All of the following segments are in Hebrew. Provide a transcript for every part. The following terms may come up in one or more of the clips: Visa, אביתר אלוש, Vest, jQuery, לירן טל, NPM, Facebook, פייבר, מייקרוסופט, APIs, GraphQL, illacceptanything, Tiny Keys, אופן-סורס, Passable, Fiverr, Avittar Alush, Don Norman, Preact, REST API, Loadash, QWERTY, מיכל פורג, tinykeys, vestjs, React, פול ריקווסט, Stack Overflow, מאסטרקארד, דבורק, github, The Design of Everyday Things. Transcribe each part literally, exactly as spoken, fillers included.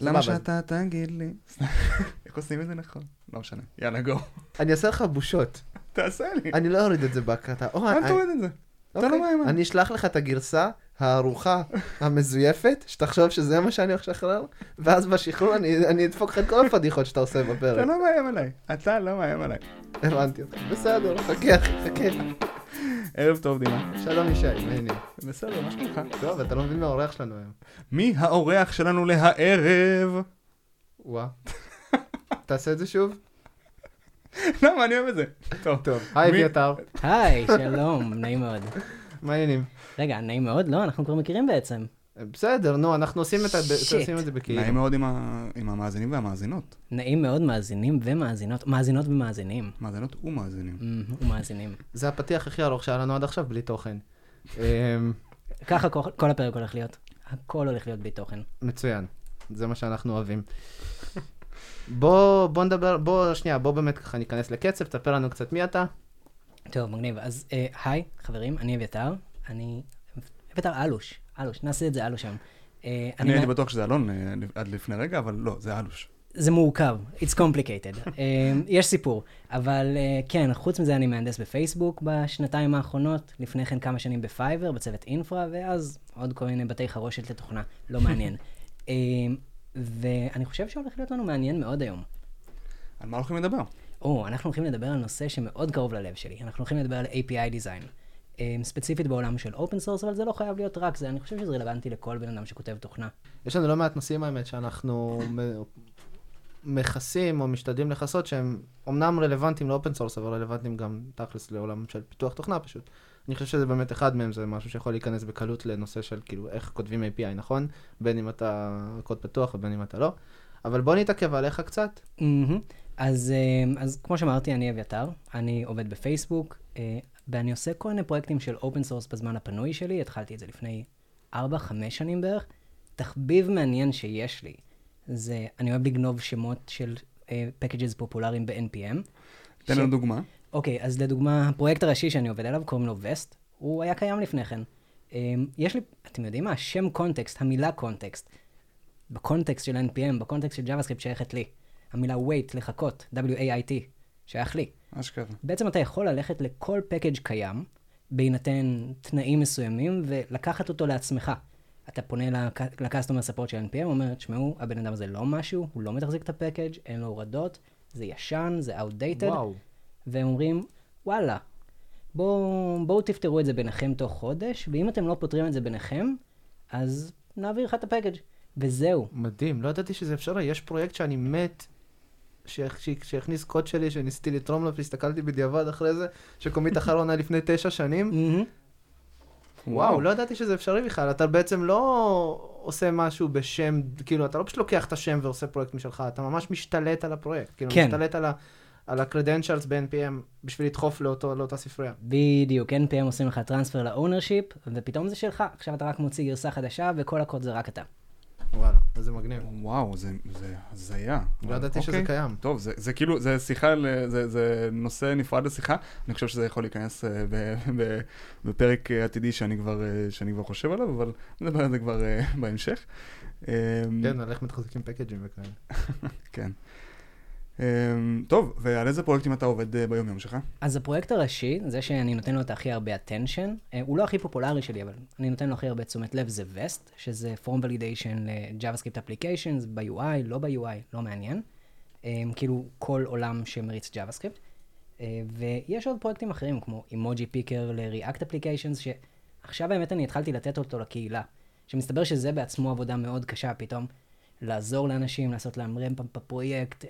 למה שאתה תגיד לי? איך עושים את זה נכון? לא משנה. יאללה, גו. אני אעשה לך בושות. תעשה לי. אני לא אוריד את זה בהקלטה. אני תוריד את זה. אתה לא מאמן. אני אשלח לך את הגרסה הארוכה, המזויפת, שתחשוב שזה מה שאני הולך לשחרר, ואז בשחרור אני אדפוק לך את כל הפדיחות שאתה עושה בפרק. אתה לא מאיים עליי. אתה לא מאיים עליי. הבנתי אותך. בסדר, חכה, חכה. ערב טוב, דימה. שלום ישי, מה העניין? בסדר, מה שלומך? טוב, אתה לא מבין מהאורח שלנו היום. מי האורח שלנו להערב? וואה. תעשה את זה שוב? למה, אני אוהב את זה. טוב, טוב. היי, אביתר. היי, שלום, נעים מאוד. מה העניינים? רגע, נעים מאוד? לא, אנחנו כבר מכירים בעצם. בסדר, נו, אנחנו עושים את זה בכאילו. נעים מאוד עם המאזינים והמאזינות. נעים מאוד מאזינים ומאזינות, מאזינות ומאזינים. מאזינות ומאזינים. ומאזינים. זה הפתיח הכי ארוך שהיה לנו עד עכשיו בלי תוכן. ככה כל הפרק הולך להיות. הכל הולך להיות בלי תוכן. מצוין, זה מה שאנחנו אוהבים. בוא נדבר, בוא שנייה, בוא באמת ככה ניכנס לקצב, תספר לנו קצת מי אתה. טוב, מגניב. אז היי, חברים, אני אביתר, אני אביתר אלוש. אלוש, נעשה את זה אלוש שם. אני הייתי בטוח שזה אלון עד לפני רגע, אבל לא, זה אלוש. זה מורכב, it's complicated. יש סיפור, אבל כן, חוץ מזה אני מהנדס בפייסבוק בשנתיים האחרונות, לפני כן כמה שנים בפייבר, בצוות אינפרה, ואז עוד כל מיני בתי חרושת לתוכנה, לא מעניין. ואני חושב שהולך להיות לנו מעניין מאוד היום. על מה הולכים לדבר? או, אנחנו הולכים לדבר על נושא שמאוד קרוב ללב שלי. אנחנו הולכים לדבר על איי פי איי design. ספציפית בעולם של אופן סורס, אבל זה לא חייב להיות רק זה, אני חושב שזה רלוונטי לכל בן אדם שכותב תוכנה. יש לנו לא מעט נושאים האמת שאנחנו מכסים או משתדלים לכסות שהם אומנם רלוונטיים לאופן סורס, אבל רלוונטיים גם תכלס לעולם של פיתוח תוכנה פשוט. אני חושב שזה באמת אחד מהם, זה משהו שיכול להיכנס בקלות לנושא של כאילו איך כותבים איי פי איי, נכון? בין אם אתה קוד פתוח ובין אם אתה לא. אבל בוא נתעכב עליך קצת. אז כמו שאמרתי, אני אביתר, אני עובד בפייסבוק, ואני עושה כל מיני פרויקטים של אופן סורס בזמן הפנוי שלי, התחלתי את זה לפני ארבע חמש שנים בערך. תחביב מעניין שיש לי, זה, אני אוהב לגנוב שמות של פקג'ז פופולריים ב-אן פי אם. תן לנו דוגמה. אוקיי, אז לדוגמה, הפרויקט הראשי שאני עובד עליו, קוראים לו Vest, הוא היה קיים לפני כן. יש לי, אתם יודעים מה? השם קונטקסט, המילה קונטקסט, בקונטקסט של אן פי אם, בקונטקסט של JavaScript שייכת לי. המילה wait, לחכות, W A I T, שייך לי. אשכרה. בעצם אתה יכול ללכת לכל פקאג' קיים, בהינתן תנאים מסוימים, ולקחת אותו לעצמך. אתה פונה לקסטומר ספורט של אן פי אם, אומר, תשמעו, הבן אדם הזה לא משהו, הוא לא מתחזיק את הפקאג', אין לו הורדות, זה ישן, זה outdated, והם אומרים, וואלה, בואו, בואו תפתרו את זה ביניכם תוך חודש, ואם אתם לא פותרים את זה ביניכם, אז נעביר לך את הפקאג' וזהו. מדהים, לא ידעתי שזה אפשר, יש פרויקט שאני מת... שהכניס קוד שלי, שניסיתי לתרום לו, והסתכלתי בדיעבד אחרי זה, שקומית אחרונה לפני תשע שנים. וואו, לא ידעתי שזה אפשרי בכלל. אתה בעצם לא עושה משהו בשם, כאילו, אתה לא פשוט לוקח את השם ועושה פרויקט משלך, אתה ממש משתלט על הפרויקט. כאילו, משתלט על ה-credentials ב-אן פי אם בשביל לדחוף לאותה ספרייה. בדיוק, אן פי אם עושים לך טרנספר ל-ownership, ופתאום זה שלך. עכשיו אתה רק מוציא גרסה חדשה, וכל הקוד זה רק אתה. וואלה, זה מגניב. וואו, זה הזיה. לא ידעתי שזה קיים. טוב, זה כאילו, זה שיחה, זה נושא נפרד לשיחה. אני חושב שזה יכול להיכנס בפרק עתידי שאני כבר חושב עליו, אבל נדבר על זה כבר בהמשך. כן, על איך מתחזקים פקאג'ים וכאלה. כן. טוב, ועל איזה פרויקטים אתה עובד ביום יום שלך? אז הפרויקט הראשי, זה שאני נותן לו את הכי הרבה attention, הוא לא הכי פופולרי שלי, אבל אני נותן לו הכי הרבה תשומת לב, זה Vest, שזה Form Validation ל-JavaScript Applications, ב-יו איי, לא ב-יו איי, לא מעניין. כאילו כל עולם שמריץ JavaScript. ויש עוד פרויקטים אחרים, כמו Emoji Picker ל-React Applications, שעכשיו באמת אני התחלתי לתת אותו לקהילה, שמסתבר שזה בעצמו עבודה מאוד קשה פתאום. לעזור לאנשים, לעשות להם רמפ בפרויקט,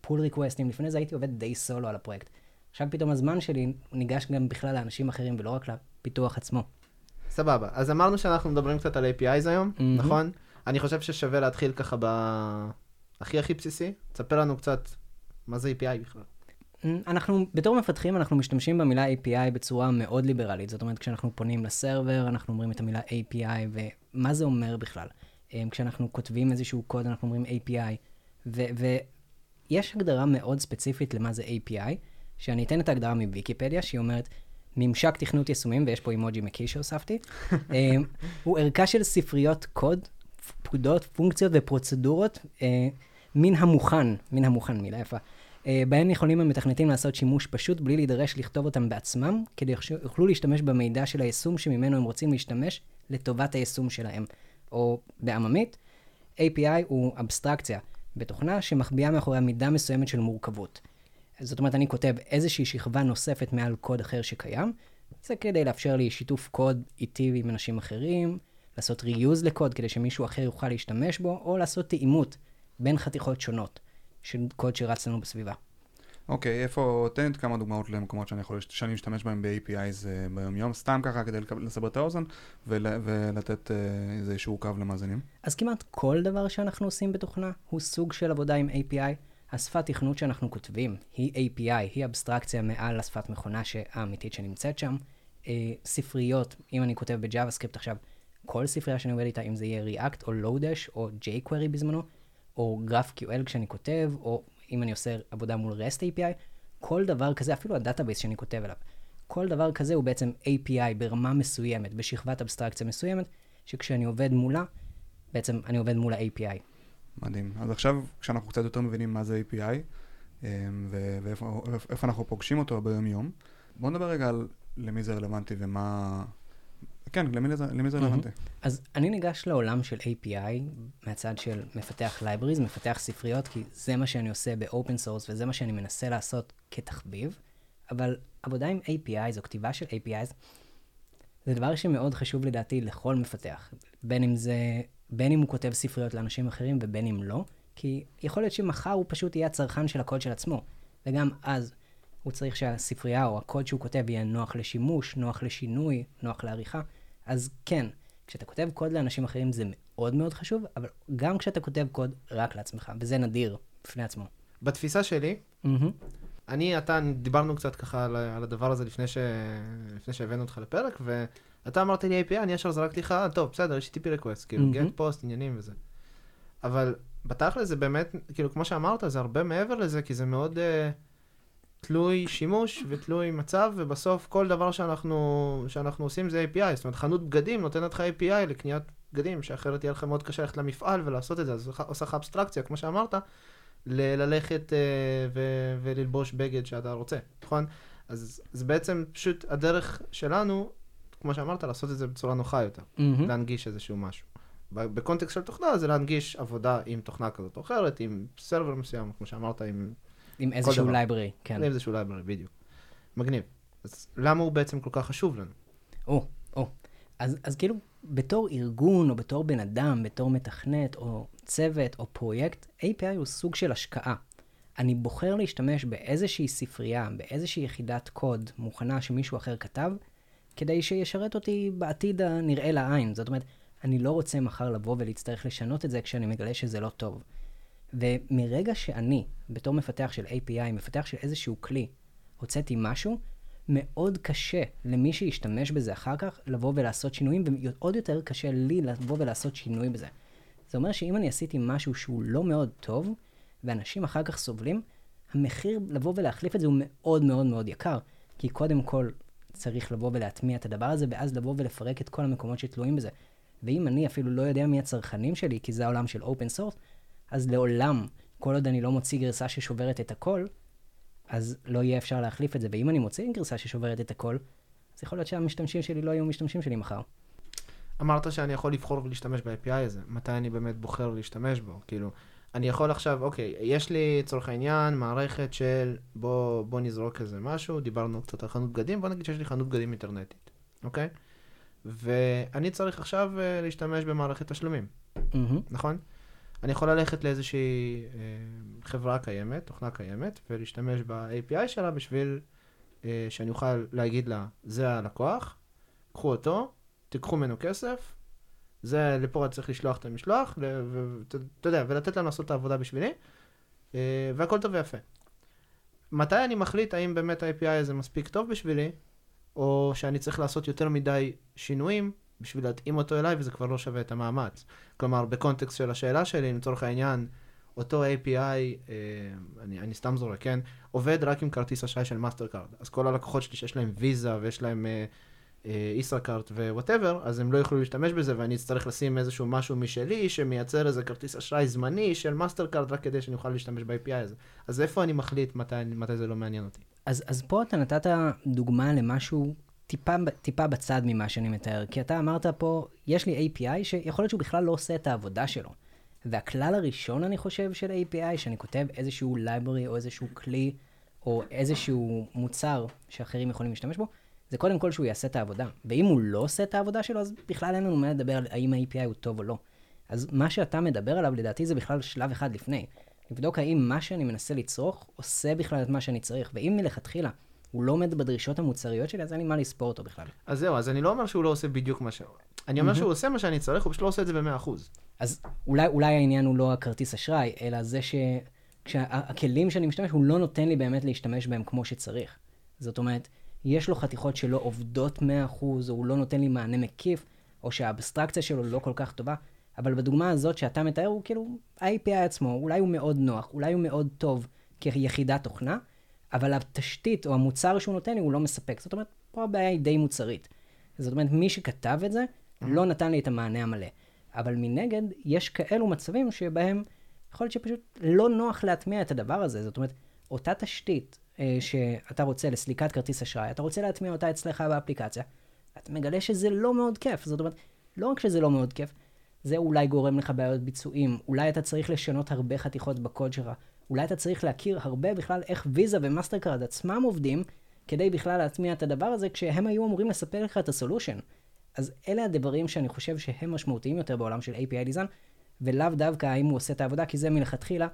פול ריקווסטים. לפני זה הייתי עובד די סולו על הפרויקט. עכשיו פתאום הזמן שלי ניגש גם בכלל לאנשים אחרים, ולא רק לפיתוח עצמו. סבבה. אז אמרנו שאנחנו מדברים קצת על איי פי איז היום, נכון? אני חושב ששווה להתחיל ככה בהכי הכי בסיסי. תספר לנו קצת מה זה איי פי איי בכלל. אנחנו, בתור מפתחים, אנחנו משתמשים במילה איי פי איי בצורה מאוד ליברלית. זאת אומרת, כשאנחנו פונים לסרבר, אנחנו אומרים את המילה איי פי איי, ומה זה אומר בכלל? כשאנחנו כותבים איזשהו קוד, אנחנו אומרים איי פי איי, ויש הגדרה מאוד ספציפית למה זה איי פי איי, שאני אתן את ההגדרה מוויקיפדיה, שהיא אומרת, ממשק תכנות יישומים, ויש פה אימוג'י מקי שהוספתי, הוא ערכה של ספריות קוד, פקודות, פונקציות ופרוצדורות אה, מן המוכן, מן המוכן, מילה יפה, אה, בהן יכולים המתכנתים לעשות שימוש פשוט בלי להידרש לכתוב אותם בעצמם, כדי שיוכלו להשתמש במידע של היישום שממנו הם רוצים להשתמש לטובת היישום שלהם. או בעממית, איי פי איי הוא אבסטרקציה בתוכנה שמחביאה מאחורי מידה מסוימת של מורכבות. זאת אומרת, אני כותב איזושהי שכבה נוספת מעל קוד אחר שקיים, זה כדי לאפשר לי שיתוף קוד איתי עם אנשים אחרים, לעשות ריוז לקוד כדי שמישהו אחר יוכל להשתמש בו, או לעשות תאימות בין חתיכות שונות של קוד שרץ לנו בסביבה. אוקיי, איפה, תן כמה דוגמאות למקומות שאני יכול, שאני משתמש בהם ב-איי פי איז ביום-יום, סתם ככה כדי לסבר את האוזן, ולתת איזה איזשהו קו למאזינים. אז כמעט כל דבר שאנחנו עושים בתוכנה הוא סוג של עבודה עם איי פי איי. השפת תכנות שאנחנו כותבים היא איי פי איי, היא אבסטרקציה מעל השפת מכונה האמיתית שנמצאת שם. ספריות, אם אני כותב ב-JavaScript עכשיו, כל ספרייה שאני עובד איתה, אם זה יהיה React או Loadash או jQuery בזמנו, או GraphQL כשאני כותב, או אם אני עושה עבודה מול REST איי פי איי, כל דבר כזה, אפילו הדאטאבייס שאני כותב עליו, כל דבר כזה הוא בעצם איי פי איי ברמה מסוימת, בשכבת אבסטרקציה מסוימת, שכשאני עובד מולה, בעצם אני עובד מול ה-איי פי איי. מדהים. אז עכשיו, כשאנחנו קצת יותר מבינים מה זה איי פי איי, ואיפה אנחנו פוגשים אותו ביום-יום, בואו נדבר רגע על למי זה רלוונטי ומה... כן, למי זה, למי זה רלוונטי. אז אני ניגש לעולם של איי פי איי, מהצד של מפתח libraries, מפתח ספריות, כי זה מה שאני עושה באופן סורס, וזה מה שאני מנסה לעשות כתחביב, אבל עבודה עם איי פי איי, זו כתיבה של איי פי איי, זה דבר שמאוד חשוב לדעתי לכל מפתח, בין אם זה... בין אם הוא כותב ספריות לאנשים אחרים ובין אם לא, כי יכול להיות שמחר הוא פשוט יהיה הצרכן של הקוד של עצמו, וגם אז הוא צריך שהספרייה או הקוד שהוא כותב יהיה נוח לשימוש, נוח לשינוי, נוח לעריכה. אז כן, כשאתה כותב קוד לאנשים אחרים זה מאוד מאוד חשוב, אבל גם כשאתה כותב קוד רק לעצמך, וזה נדיר בפני עצמו. בתפיסה שלי, mm-hmm. אני, אתה, דיברנו קצת ככה על, על הדבר הזה לפני, ש... לפני שהבאנו אותך לפרק, ו... אתה אמרת לי איי פי איי, אני ישר זרקתי לך, טוב, בסדר, יש לי טיפי ריקווסט, כאילו, גט פוסט, עניינים וזה. אבל בתכל'ס זה באמת, כאילו, כמו שאמרת, זה הרבה מעבר לזה, כי זה מאוד תלוי שימוש ותלוי מצב, ובסוף כל דבר שאנחנו עושים זה איי פי איי. זאת אומרת, חנות בגדים נותנת לך איי פי איי לקניית בגדים, שאחרת יהיה לך מאוד קשה ללכת למפעל ולעשות את זה, אז עושה לך אבסטרקציה, כמו שאמרת, ללכת וללבוש בגד שאתה רוצה, נכון? אז זה בעצם פשוט הדרך שלנו כמו שאמרת, לעשות את זה בצורה נוחה יותר, mm-hmm. להנגיש איזשהו משהו. בקונטקסט של תוכנה, זה להנגיש עבודה עם תוכנה כזאת או אחרת, עם סרבר מסוים, כמו שאמרת, עם... עם איזשהו לייברי, כן. עם איזשהו לייברי, בדיוק. מגניב. אז למה הוא בעצם כל כך חשוב לנו? או, או. אז, אז כאילו, בתור ארגון, או בתור בן אדם, בתור מתכנת, או צוות, או פרויקט, איי פי איי הוא סוג של השקעה. אני בוחר להשתמש באיזושהי ספרייה, באיזושהי יחידת קוד מוכנה שמישהו אחר כתב, כדי שישרת אותי בעתיד הנראה לעין. זאת אומרת, אני לא רוצה מחר לבוא ולהצטרך לשנות את זה כשאני מגלה שזה לא טוב. ומרגע שאני, בתור מפתח של איי פי איי, מפתח של איזשהו כלי, הוצאתי משהו, מאוד קשה למי שישתמש בזה אחר כך לבוא ולעשות שינויים, ועוד יותר קשה לי לבוא ולעשות שינוי בזה. זה אומר שאם אני עשיתי משהו שהוא לא מאוד טוב, ואנשים אחר כך סובלים, המחיר לבוא ולהחליף את זה הוא מאוד מאוד מאוד יקר, כי קודם כל... צריך לבוא ולהטמיע את הדבר הזה, ואז לבוא ולפרק את כל המקומות שתלויים בזה. ואם אני אפילו לא יודע מי הצרכנים שלי, כי זה העולם של אופן סורס, אז לעולם, כל עוד אני לא מוציא גרסה ששוברת את הכל, אז לא יהיה אפשר להחליף את זה. ואם אני מוציא גרסה ששוברת את הכל, אז יכול להיות שהמשתמשים שלי לא יהיו משתמשים שלי מחר. אמרת שאני יכול לבחור ולהשתמש ב-איי פי איי הזה. מתי אני באמת בוחר להשתמש בו? כאילו, אני יכול עכשיו, אוקיי, יש לי צורך העניין, מערכת של בוא, בוא נזרוק איזה משהו, דיברנו קצת על חנות בגדים, בוא נגיד שיש לי חנות בגדים אינטרנטית, אוקיי? ואני צריך עכשיו להשתמש במערכת תשלומים, נכון? אני יכול ללכת לאיזושהי חברה קיימת, תוכנה קיימת, ולהשתמש ב-איי פי איי שלה בשביל שאני אוכל להגיד לה, זה הלקוח, קחו אותו, תיקחו ממנו כסף, זה לפה צריך לשלוח את המשלוח, אתה יודע, ולתת להם לעשות את העבודה בשבילי, והכל טוב ויפה. מתי אני מחליט האם באמת ה-איי פי איי הזה מספיק טוב בשבילי, או שאני צריך לעשות יותר מדי שינויים בשביל להתאים אותו אליי, וזה כבר לא שווה את המאמץ. כלומר, בקונטקסט של השאלה שלי, לצורך העניין, אותו איי פי איי, אני, אני סתם זורק, כן, עובד רק עם כרטיס אשראי של מאסטרקארד. אז כל הלקוחות שלי שיש להם ויזה ויש להם... ישראכרט ווואטאבר, אז הם לא יוכלו להשתמש בזה, ואני אצטרך לשים איזשהו משהו משלי שמייצר איזה כרטיס אשראי זמני של מאסטרקארד רק כדי שאני אוכל להשתמש ב-איי פי איי הזה. אז איפה אני מחליט מתי, מתי זה לא מעניין אותי? אז, אז פה אתה נתת דוגמה למשהו טיפה, טיפה בצד ממה שאני מתאר, כי אתה אמרת פה, יש לי איי פי איי שיכול להיות שהוא בכלל לא עושה את העבודה שלו. והכלל הראשון, אני חושב, של איי פי איי, שאני כותב איזשהו library או איזשהו כלי או איזשהו מוצר שאחרים יכולים להשתמש בו, זה קודם כל שהוא יעשה את העבודה. ואם הוא לא עושה את העבודה שלו, אז בכלל אין לנו מה לדבר על האם ה-איי פי איי הוא טוב או לא. אז מה שאתה מדבר עליו, לדעתי, זה בכלל שלב אחד לפני. לבדוק האם מה שאני מנסה לצרוך עושה בכלל את מה שאני צריך. ואם מלכתחילה הוא לא עומד בדרישות המוצריות שלי, אז אין לי מה לספור אותו בכלל. אז זהו, אז אני לא אומר שהוא לא עושה בדיוק מה שהוא. אני אומר שהוא עושה מה שאני צריך, הוא פשוט לא עושה את זה ב-מאה אחוז. אז אולי, אולי העניין הוא לא הכרטיס אשראי, אלא זה ש... כשהכלים שאני משתמש, הוא לא נותן לי באמת להשתמש בהם כמו שצריך. זאת אומרת, יש לו חתיכות שלא עובדות מאה אחוז, או הוא לא נותן לי מענה מקיף, או שהאבסטרקציה שלו לא כל כך טובה, אבל בדוגמה הזאת שאתה מתאר, הוא כאילו, ה-איי פי איי עצמו, אולי הוא מאוד נוח, אולי הוא מאוד טוב כיחידת תוכנה, אבל התשתית או המוצר שהוא נותן לי, הוא לא מספק. זאת אומרת, פה הבעיה היא די מוצרית. זאת אומרת, מי שכתב את זה, לא נתן לי את המענה המלא. אבל מנגד, יש כאלו מצבים שבהם יכול להיות שפשוט לא נוח להטמיע את הדבר הזה. זאת אומרת, אותה תשתית שאתה רוצה לסליקת כרטיס אשראי, אתה רוצה להטמיע אותה אצלך באפליקציה, אתה מגלה שזה לא מאוד כיף. זאת אומרת, לא רק שזה לא מאוד כיף, זה אולי גורם לך בעיות ביצועים, אולי אתה צריך לשנות הרבה חתיכות בקוד שלך, אולי אתה צריך להכיר הרבה בכלל איך ויזה ומאסטרקארד עצמם עובדים, כדי בכלל להטמיע את הדבר הזה, כשהם היו אמורים לספר לך את הסולושן. אז אלה הדברים שאני חושב שהם משמעותיים יותר בעולם של איי פי איי Design, ולאו דווקא האם הוא עושה את העבודה, כי זה מלכתחילה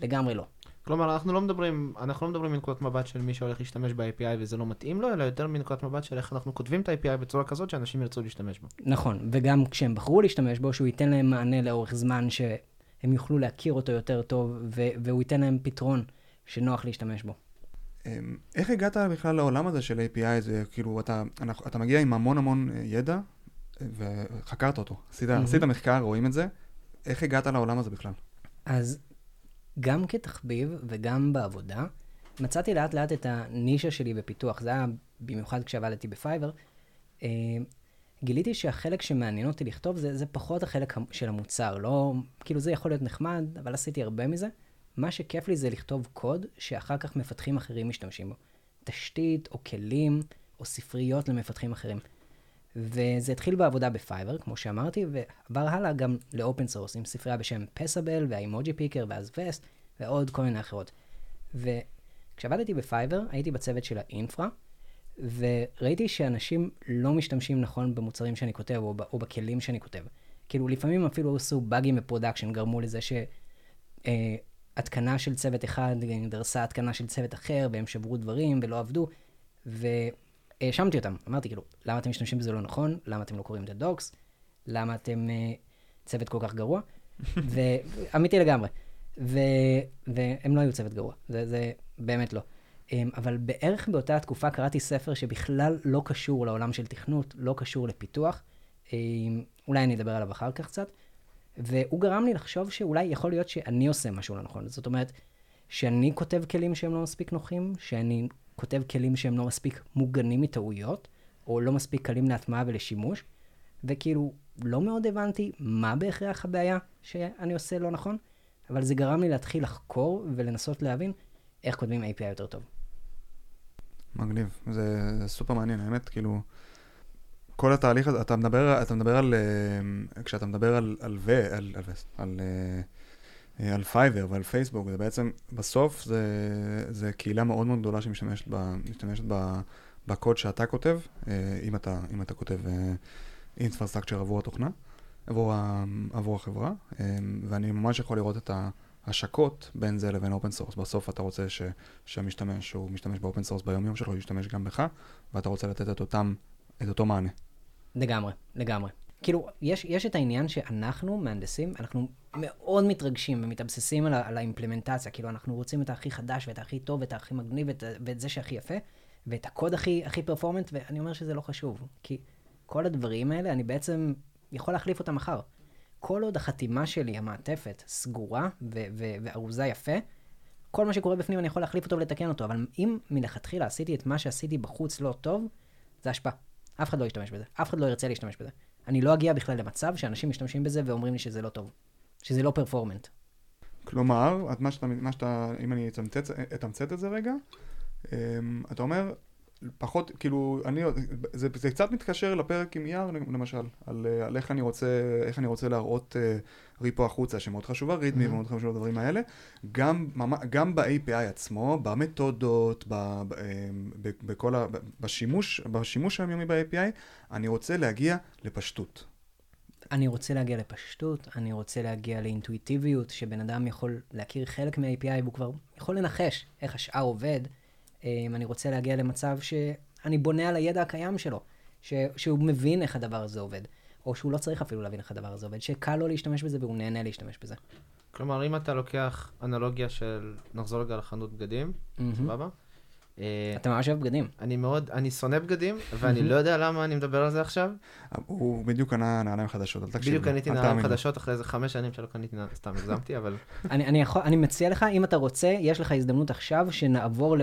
לגמרי לא. כלומר, אנחנו לא מדברים, אנחנו לא מדברים מנקודת מבט של מי שהולך להשתמש ב-איי פי איי וזה לא מתאים לו, אלא יותר מנקודת מבט של איך אנחנו כותבים את ה-איי פי איי בצורה כזאת שאנשים ירצו להשתמש בו. נכון, וגם כשהם בחרו להשתמש בו, שהוא ייתן להם מענה לאורך זמן שהם יוכלו להכיר אותו יותר טוב, ו- והוא ייתן להם פתרון שנוח להשתמש בו. איך הגעת בכלל לעולם הזה של איי פי איי? זה כאילו, אתה, אתה מגיע עם המון המון ידע וחקרת אותו. עשית, עשית מחקר, רואים את זה. איך הגעת לעולם הזה בכלל? אז גם כתחביב וגם בעבודה, מצאתי לאט לאט את הנישה שלי בפיתוח. זה היה במיוחד כשעבדתי בפייבר. גיליתי שהחלק שמעניין אותי לכתוב זה, זה פחות החלק של המוצר. לא, כאילו זה יכול להיות נחמד, אבל עשיתי הרבה מזה. מה שכיף לי זה לכתוב קוד שאחר כך מפתחים אחרים משתמשים בו. תשתית או כלים או ספריות למפתחים אחרים. וזה התחיל בעבודה בפייבר, כמו שאמרתי, ועבר הלאה גם לאופן סורס, עם ספרייה בשם Passable, והאימוג'י פיקר, ואז Vest, ועוד כל מיני אחרות. וכשעבדתי בפייבר, הייתי בצוות של האינפרה, וראיתי שאנשים לא משתמשים נכון במוצרים שאני כותב, או, ב- או בכלים שאני כותב. כאילו, לפעמים אפילו עשו באגים בפרודקשן, גרמו לזה ש... אה, התקנה של צוות אחד דרסה התקנה של צוות אחר, והם שברו דברים ולא עבדו, והאשמתי אותם. אמרתי, כאילו, למה אתם משתמשים בזה לא נכון? למה אתם לא קוראים את הדוקס? למה אתם uh, צוות כל כך גרוע? ואמיתי לגמרי. ו... והם לא היו צוות גרוע. זה, זה באמת לא. Um, אבל בערך באותה התקופה קראתי ספר שבכלל לא קשור לעולם של תכנות, לא קשור לפיתוח. Um, אולי אני אדבר עליו אחר כך קצת. והוא גרם לי לחשוב שאולי יכול להיות שאני עושה משהו לא נכון. זאת אומרת, שאני כותב כלים שהם לא מספיק נוחים, שאני כותב כלים שהם לא מספיק מוגנים מטעויות, או לא מספיק קלים להטמעה ולשימוש, וכאילו לא מאוד הבנתי מה בהכרח הבעיה שאני עושה לא נכון, אבל זה גרם לי להתחיל לחקור ולנסות להבין איך כותבים איי פי איי יותר טוב. מגניב, זה סופר מעניין, האמת, כאילו... כל התהליך הזה, אתה מדבר, אתה מדבר על, כשאתה מדבר על, על, על, על, על פייבר ועל פייסבוק, זה בעצם, בסוף זה, זה קהילה מאוד מאוד גדולה שמשתמשת ב, משתמשת ב, בקוד שאתה כותב, אם אתה, אם אתה כותב infrastructure עבור התוכנה, עבור, עבור החברה, ואני ממש יכול לראות את ההשקות בין זה לבין אופן סורס. בסוף אתה רוצה ש, שהמשתמש, שהוא משתמש באופן סורס ביום-יום שלו, ישתמש גם בך, ואתה רוצה לתת את אותם את אותו מענה. לגמרי, לגמרי. כאילו, יש, יש את העניין שאנחנו, מהנדסים, אנחנו מאוד מתרגשים ומתאבססים על, על האימפלמנטציה. כאילו, אנחנו רוצים את הכי חדש ואת הכי טוב ואת הכי מגניב ואת, ואת זה שהכי יפה, ואת הקוד הכי, הכי פרפורמנט, ואני אומר שזה לא חשוב. כי כל הדברים האלה, אני בעצם יכול להחליף אותם מחר. כל עוד החתימה שלי, המעטפת, סגורה ו- ו- וערוזה יפה, כל מה שקורה בפנים אני יכול להחליף אותו ולתקן אותו. אבל אם מלכתחילה עשיתי את מה שעשיתי בחוץ לא טוב, זה השפעה. אף אחד לא ישתמש בזה. אף אחד לא ירצה להשתמש בזה. אני לא אגיע בכלל למצב שאנשים משתמשים בזה ואומרים לי שזה לא טוב, שזה לא פרפורמנט. כלומר, את מה שאתה, מה שאתה, אם אני אתמצת, אתמצת את זה רגע, אתה אומר, פחות, כאילו, אני, זה, זה קצת מתקשר לפרק עם יער, למשל, על, על איך אני רוצה, איך אני רוצה להראות ריפו החוצה, שמאוד חשובה, רידמי ומאוד חשובה לדברים האלה, גם, גם ב-איי פי איי עצמו, במתודות, ב, ב, ב, בכל ה, בשימוש, בשימוש היומיומי ב-איי פי איי, אני רוצה להגיע לפשטות. אני רוצה להגיע לפשטות, אני רוצה להגיע לאינטואיטיביות, שבן אדם יכול להכיר חלק מה-איי פי איי, והוא כבר יכול לנחש איך השאר עובד. אני רוצה להגיע למצב שאני בונה על הידע הקיים שלו, ש... שהוא מבין איך הדבר הזה עובד, או שהוא לא צריך אפילו להבין איך הדבר הזה עובד, שקל לו להשתמש בזה והוא נהנה להשתמש בזה. כלומר, אם אתה לוקח אנלוגיה של נחזור לגלל חנות בגדים, סבבה? אתה ממש אוהב בגדים. אני מאוד, אני שונא בגדים, ואני לא יודע למה אני מדבר על זה עכשיו. הוא בדיוק קנה נעליים חדשות, אל תקשיב. בדיוק קניתי נעליים חדשות אחרי איזה חמש שנים שלא קניתי נעליים, סתם הגזמתי, אבל... אני מציע לך, אם אתה רוצה, יש לך הזדמנות עכשיו שנעבור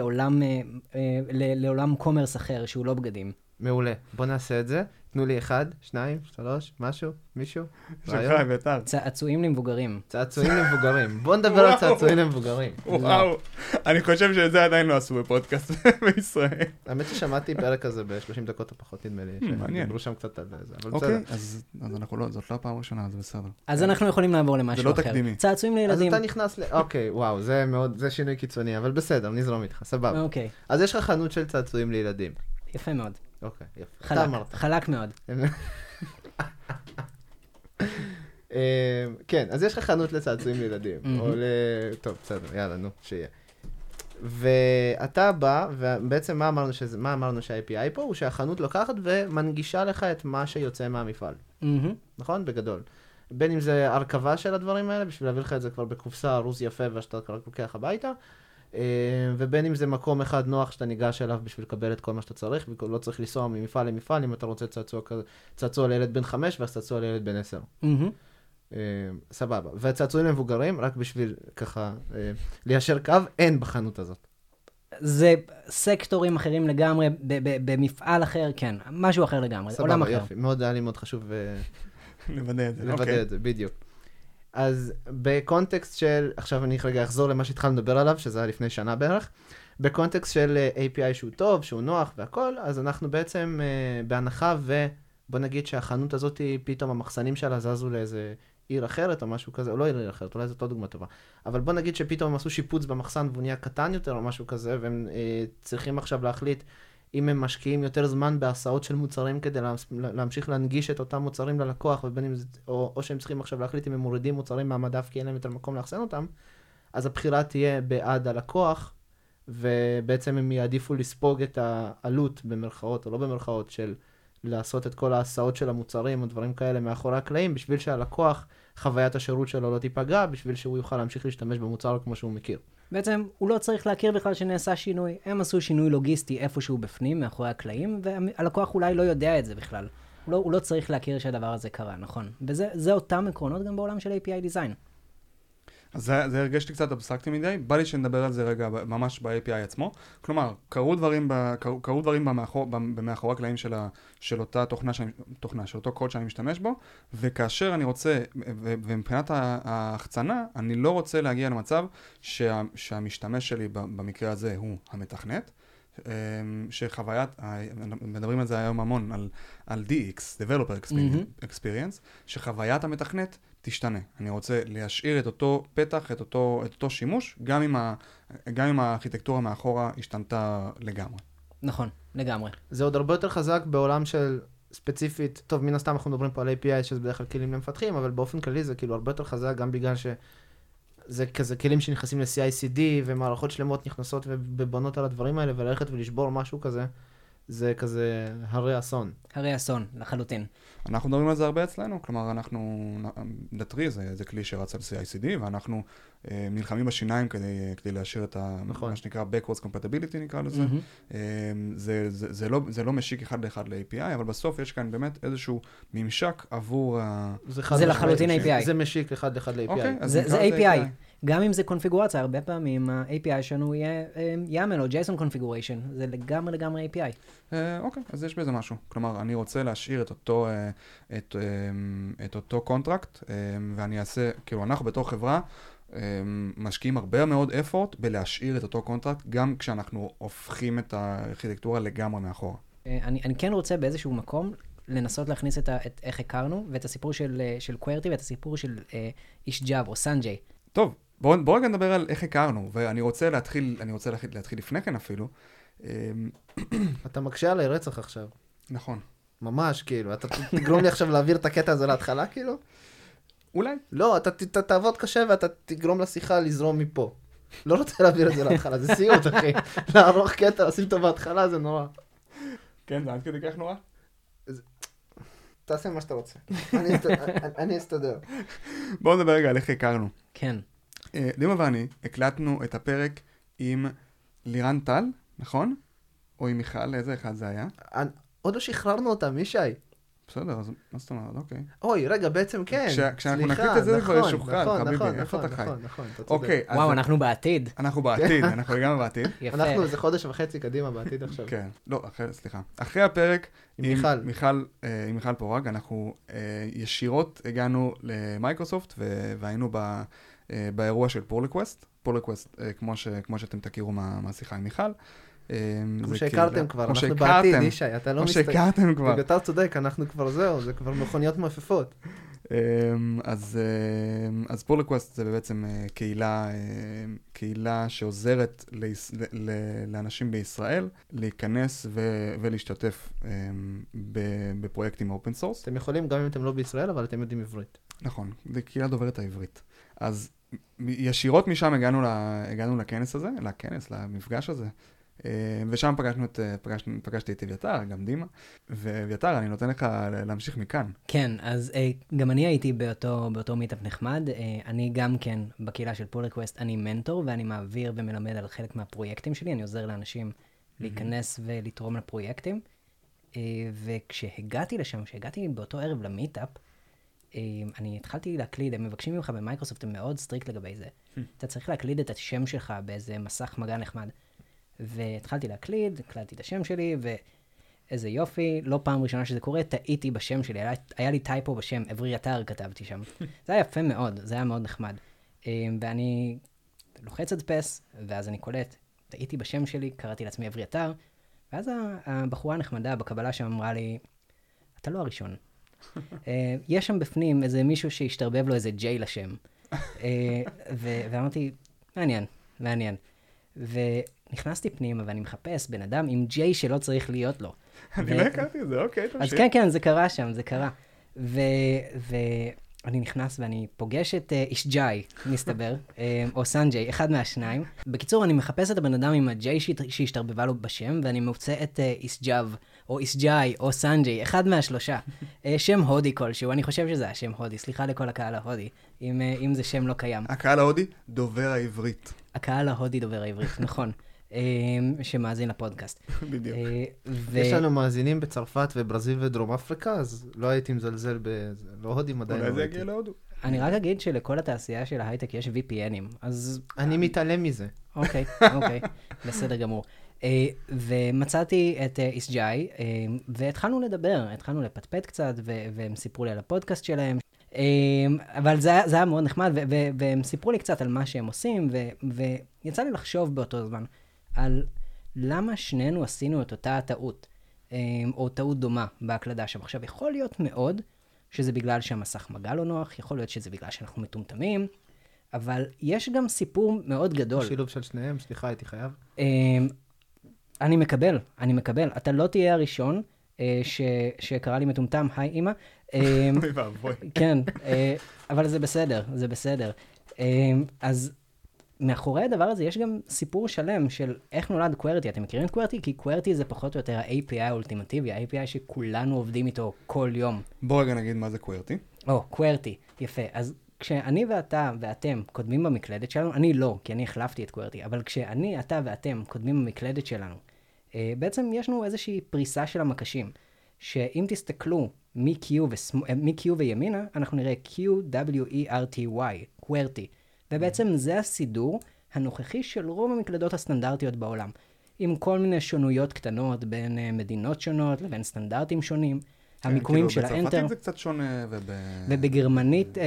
לעולם קומרס אחר, שהוא לא בגדים. מעולה, בוא נעשה את זה. תנו לי אחד, שניים, שלוש, משהו, מישהו. שלך, ביתר. צעצועים למבוגרים. צעצועים למבוגרים. בוא נדבר על צעצועים למבוגרים. וואו, אני חושב שזה עדיין לא עשו בפודקאסט בישראל. האמת ששמעתי פרק הזה ב-שלושים דקות או פחות, נדמה לי. מעניין. דברו שם קצת על זה. אוקיי, אז אנחנו לא, זאת לא הפעם הראשונה, אז בסדר. אז אנחנו יכולים לעבור למשהו אחר. זה לא תקדימי. צעצועים לילדים. אז אתה נכנס ל... אוקיי, וואו, זה מאוד, זה שינוי קיצוני, אבל בסדר, נזרום איתך, סבבה. אוקיי. אז יש לך חנות של צעצועים לילדים. יפה מאוד. אוקיי, יפה. חלק, חלק מאוד. כן, אז יש לך חנות לצעצועים לילדים, או ל... טוב, בסדר, יאללה, נו, שיהיה. ואתה בא, ובעצם מה אמרנו שזה, מה אמרנו שה-איי פי איי פה, הוא שהחנות לוקחת ומנגישה לך את מה שיוצא מהמפעל. נכון? בגדול. בין אם זה הרכבה של הדברים האלה, בשביל להביא לך את זה כבר בקופסה, רוז יפה, ושאתה כבר לוקח הביתה, ובין אם זה מקום אחד נוח שאתה ניגש אליו בשביל לקבל את כל מה שאתה צריך, ולא צריך לנסוע ממפעל למפעל, אם אתה רוצה צעצוע, צעצוע לילד בן חמש, ואז צעצוע לילד בן עשר. סבבה. והצעצועים למבוגרים, רק בשביל ככה ליישר קו, אין בחנות הזאת. זה סקטורים אחרים לגמרי, במפעל אחר, כן. משהו אחר לגמרי, עולם אחר. סבבה, יופי. מאוד היה לי מאוד חשוב לוודא את זה. לוודא את זה, בדיוק. אז בקונטקסט של, עכשיו אני רגע אחזור למה שהתחלנו לדבר עליו, שזה היה לפני שנה בערך, בקונטקסט של איי פי איי שהוא טוב, שהוא נוח והכל, אז אנחנו בעצם בהנחה, ובוא נגיד שהחנות הזאת פתאום המחסנים שלה זזו לאיזה עיר אחרת או משהו כזה, או לא עיר אחרת, אולי זאת לא דוגמה טובה, אבל בוא נגיד שפתאום הם עשו שיפוץ במחסן והוא נהיה קטן יותר או משהו כזה, והם צריכים עכשיו להחליט אם הם משקיעים יותר זמן בהסעות של מוצרים כדי להמשיך להנגיש את אותם מוצרים ללקוח, ובין אם זה, או, או שהם צריכים עכשיו להחליט אם הם מורידים מוצרים מהמדף כי אין להם יותר מקום לאחסן אותם, אז הבחירה תהיה בעד הלקוח, ובעצם הם יעדיפו לספוג את העלות במרכאות או לא במרכאות של לעשות את כל ההסעות של המוצרים או דברים כאלה מאחורי הקלעים, בשביל שהלקוח, חוויית השירות שלו לא תיפגע, בשביל שהוא יוכל להמשיך להשתמש במוצר כמו שהוא מכיר. בעצם הוא לא צריך להכיר בכלל שנעשה שינוי, הם עשו שינוי לוגיסטי איפשהו בפנים, מאחורי הקלעים, והלקוח אולי לא יודע את זה בכלל. הוא לא, הוא לא צריך להכיר שהדבר הזה קרה, נכון? וזה, זה אותם עקרונות גם בעולם של איי פי איי Design. אז זה, זה הרגשתי קצת אבסטרקטי מדי, בא לי שנדבר על זה רגע ממש ב-איי פי איי עצמו, כלומר, קרו דברים, ב, קרו, קרו דברים במאחור, במאחור הקלעים של, ה, של אותה תוכנה, שאני, תוכנה, של אותו קוד שאני משתמש בו, וכאשר אני רוצה, ומבחינת ההחצנה, אני לא רוצה להגיע למצב שה, שהמשתמש שלי במקרה הזה הוא המתכנת, שחוויית, מדברים על זה היום המון, על, על די אקס, Developer Experience, שחוויית המתכנת תשתנה. אני רוצה להשאיר את אותו פתח, את אותו, את אותו שימוש, גם אם ה, גם אם הארכיטקטורה מאחורה השתנתה לגמרי. נכון, לגמרי. זה עוד הרבה יותר חזק בעולם של ספציפית, טוב, מן הסתם אנחנו מדברים פה על איי פי איי, שזה בדרך כלל כלים למפתחים, אבל באופן כללי זה כאילו הרבה יותר חזק, גם בגלל שזה כזה כלים שנכנסים ל-סי איי סי די, ומערכות שלמות נכנסות ובונות על הדברים האלה, וללכת ולשבור משהו כזה. זה כזה הרי אסון. הרי אסון, לחלוטין. אנחנו מדברים על זה הרבה אצלנו, כלומר אנחנו, דטרי זה, זה כלי שרץ על סי איי סי די, ואנחנו אה, נלחמים בשיניים כדי, כדי להשאיר את ה, נכון. מה שנקרא backwards compatibility נקרא לזה. Mm-hmm. אה, זה, זה, זה, לא, זה לא משיק אחד לאחד ל-איי פי איי, אבל בסוף יש כאן באמת איזשהו ממשק עבור... זה, זה לחלוטין איי פי איי. זה משיק אחד לאחד ל-איי פי איי. אוקיי, זה, זה, זה איי פי איי. איי פי איי. גם אם זה קונפיגורציה, הרבה פעמים ה-איי פי איי שלנו יהיה יאמן או JSON configuration, זה לגמרי לגמרי איי פי איי. אוקיי, אז יש בזה משהו. כלומר, אני רוצה להשאיר את אותו, את, את אותו קונטרקט, ואני אעשה, כאילו אנחנו בתור חברה, משקיעים הרבה מאוד effort בלהשאיר את אותו קונטרקט, גם כשאנחנו הופכים את הארכיטקטורה לגמרי מאחורה. אני, אני כן רוצה באיזשהו מקום לנסות להכניס את, את איך הכרנו, ואת הסיפור של, של QWERTY, ואת הסיפור של אה, איש ג'אב או סנג'יי. טוב, בואו בוא רגע נדבר על איך הכרנו, ואני רוצה להתחיל, אני רוצה להתחיל, להתחיל לפני כן אפילו. אתה מקשה עליי רצח עכשיו. נכון. ממש, כאילו, אתה תגרום לי עכשיו להעביר את הקטע הזה להתחלה, כאילו? אולי. לא, אתה, אתה תעבוד קשה ואתה תגרום לשיחה לזרום מפה. לא רוצה להעביר את זה להתחלה, זה סיוט, אחי. לערוך קטע, עושים אותו בהתחלה, זה נורא. כן, זה עד כדי כך נורא. תעשה מה שאתה רוצה. אני אסתדר. בואו נדבר רגע על איך הכרנו. כן. דימה ואני הקלטנו את הפרק עם לירן טל, נכון? או עם מיכל, איזה אחד זה היה? עוד לא שחררנו אותה, מישי. בסדר, אז מה זאת אומרת? אוקיי. אוי, רגע, בעצם כן. כשאנחנו נקליט את זה, זה כבר יש שוחרר, חביבי, איפה אתה חי? אוקיי. וואו, אנחנו בעתיד. אנחנו בעתיד, אנחנו גם בעתיד. אנחנו איזה חודש וחצי קדימה בעתיד עכשיו. כן, לא, סליחה. אחרי הפרק עם מיכל פורג, אנחנו ישירות הגענו למייקרוסופט, והיינו באירוע של פול ריקווסט. פול ריקווסט, כמו שאתם תכירו מהשיחה עם מיכל. כמו שהכרתם כבר, אנחנו בעתיד, אישי, אתה לא מסתכל. כמו שהכרתם כבר. בגלל צודק, אנחנו כבר זהו, זה כבר מכוניות מפפות. אז פול ריקווסט זה בעצם קהילה שעוזרת לאנשים בישראל להיכנס ולהשתתף בפרויקטים אופן סורס. אתם יכולים גם אם אתם לא בישראל, אבל אתם יודעים עברית. נכון, זה קהילה דוברת העברית. אז ישירות משם הגענו לכנס הזה, לכנס, למפגש הזה. ושם פגשנו את, פגש, פגשתי את אביתר, גם דימה, ואביתר, אני נותן לך להמשיך מכאן. כן, אז גם אני הייתי באותו, באותו מיטאפ נחמד, אני גם כן בקהילה של פול ריקווסט, אני מנטור ואני מעביר ומלמד על חלק מהפרויקטים שלי, אני עוזר לאנשים להיכנס ולתרום לפרויקטים, וכשהגעתי לשם, כשהגעתי באותו ערב למיטאפ, אני התחלתי להקליד, הם מבקשים ממך במייקרוסופט, הם מאוד סטריקט לגבי זה, אתה צריך להקליד את השם שלך באיזה מסך מגע נחמד, והתחלתי להקליד, הקלדתי את השם שלי, ואיזה יופי, לא פעם ראשונה שזה קורה, טעיתי בשם שלי, היה, היה לי טייפו בשם, עברי אתר כתבתי שם. זה היה יפה מאוד, זה היה מאוד נחמד. ואני לוחץ הדפס, ואז אני קולט, טעיתי בשם שלי, קראתי לעצמי עברי אתר, ואז הבחורה הנחמדה בקבלה שם אמרה לי, אתה לא הראשון. יש שם בפנים איזה מישהו שהשתרבב לו איזה ג'יי לשם. ו- ואמרתי, מעניין, מעניין. ו... נכנסתי פנימה ואני מחפש בן אדם עם ג'יי שלא צריך להיות לו. אני לא הכרתי את זה, אוקיי, תמשיך. אז כן, כן, זה קרה שם, זה קרה. ואני נכנס ואני פוגש את איש ג'יי, מסתבר, או סנג'יי, אחד מהשניים. בקיצור, אני מחפש את הבן אדם עם הג'יי שהשתרבבה לו בשם, ואני מוצא את איש ג'אב, או איש ג'יי, או סנג'יי, אחד מהשלושה. שם הודי כלשהו, אני חושב שזה השם הודי, סליחה לכל הקהל ההודי, אם זה שם לא קיים. הקהל ההודי דובר העברית. הקהל ההודי דובר העברית, נכון. שמאזין לפודקאסט. בדיוק. יש לנו מאזינים בצרפת וברזיל ודרום אפריקה, אז לא הייתי מזלזל בזה, לא הודים עדיין. אולי זה יגיע להודו. אני רק אגיד שלכל התעשייה של ההייטק יש וי פי אנים, אז... אני מתעלם מזה. אוקיי, אוקיי, בסדר גמור. ומצאתי את איסג'יי, והתחלנו לדבר, התחלנו לפטפט קצת, והם סיפרו לי על הפודקאסט שלהם, אבל זה היה מאוד נחמד, והם סיפרו לי קצת על מה שהם עושים, ויצא לי לחשוב באותו זמן. על למה שנינו עשינו את אותה הטעות, או טעות דומה בהקלדה שם. עכשיו, יכול להיות מאוד שזה בגלל שהמסך מגע לא נוח, יכול להיות שזה בגלל שאנחנו מטומטמים, אבל יש גם סיפור מאוד גדול. שילוב של שניהם, סליחה, הייתי חייב. אני מקבל, אני מקבל. אתה לא תהיה הראשון שקרא לי מטומטם, היי אמא. כן, אבל זה בסדר, זה בסדר. אז... מאחורי הדבר הזה יש גם סיפור שלם של איך נולד QWERTY. אתם מכירים את QWERTY? כי QWERTY זה פחות או יותר ה-איי פי איי האולטימטיבי, ה-איי פי איי שכולנו עובדים איתו כל יום. בוא רגע נגיד מה זה QWERTY. או, QWERTY, יפה. אז כשאני ואתה ואתם קודמים במקלדת שלנו, אני לא, כי אני החלפתי את QWERTY, אבל כשאני, אתה ואתם קודמים במקלדת שלנו, בעצם יש לנו איזושהי פריסה של המקשים, שאם תסתכלו מ-Q וימינה, אנחנו נראה Q W E R T Y, QWERTY. ובעצם זה הסידור הנוכחי של רוב המקלדות הסטנדרטיות בעולם, עם כל מיני שונויות קטנות בין מדינות שונות לבין סטנדרטים שונים. המיקומים של האנטר. בצרפתית זה קצת שונה, ובגרמנית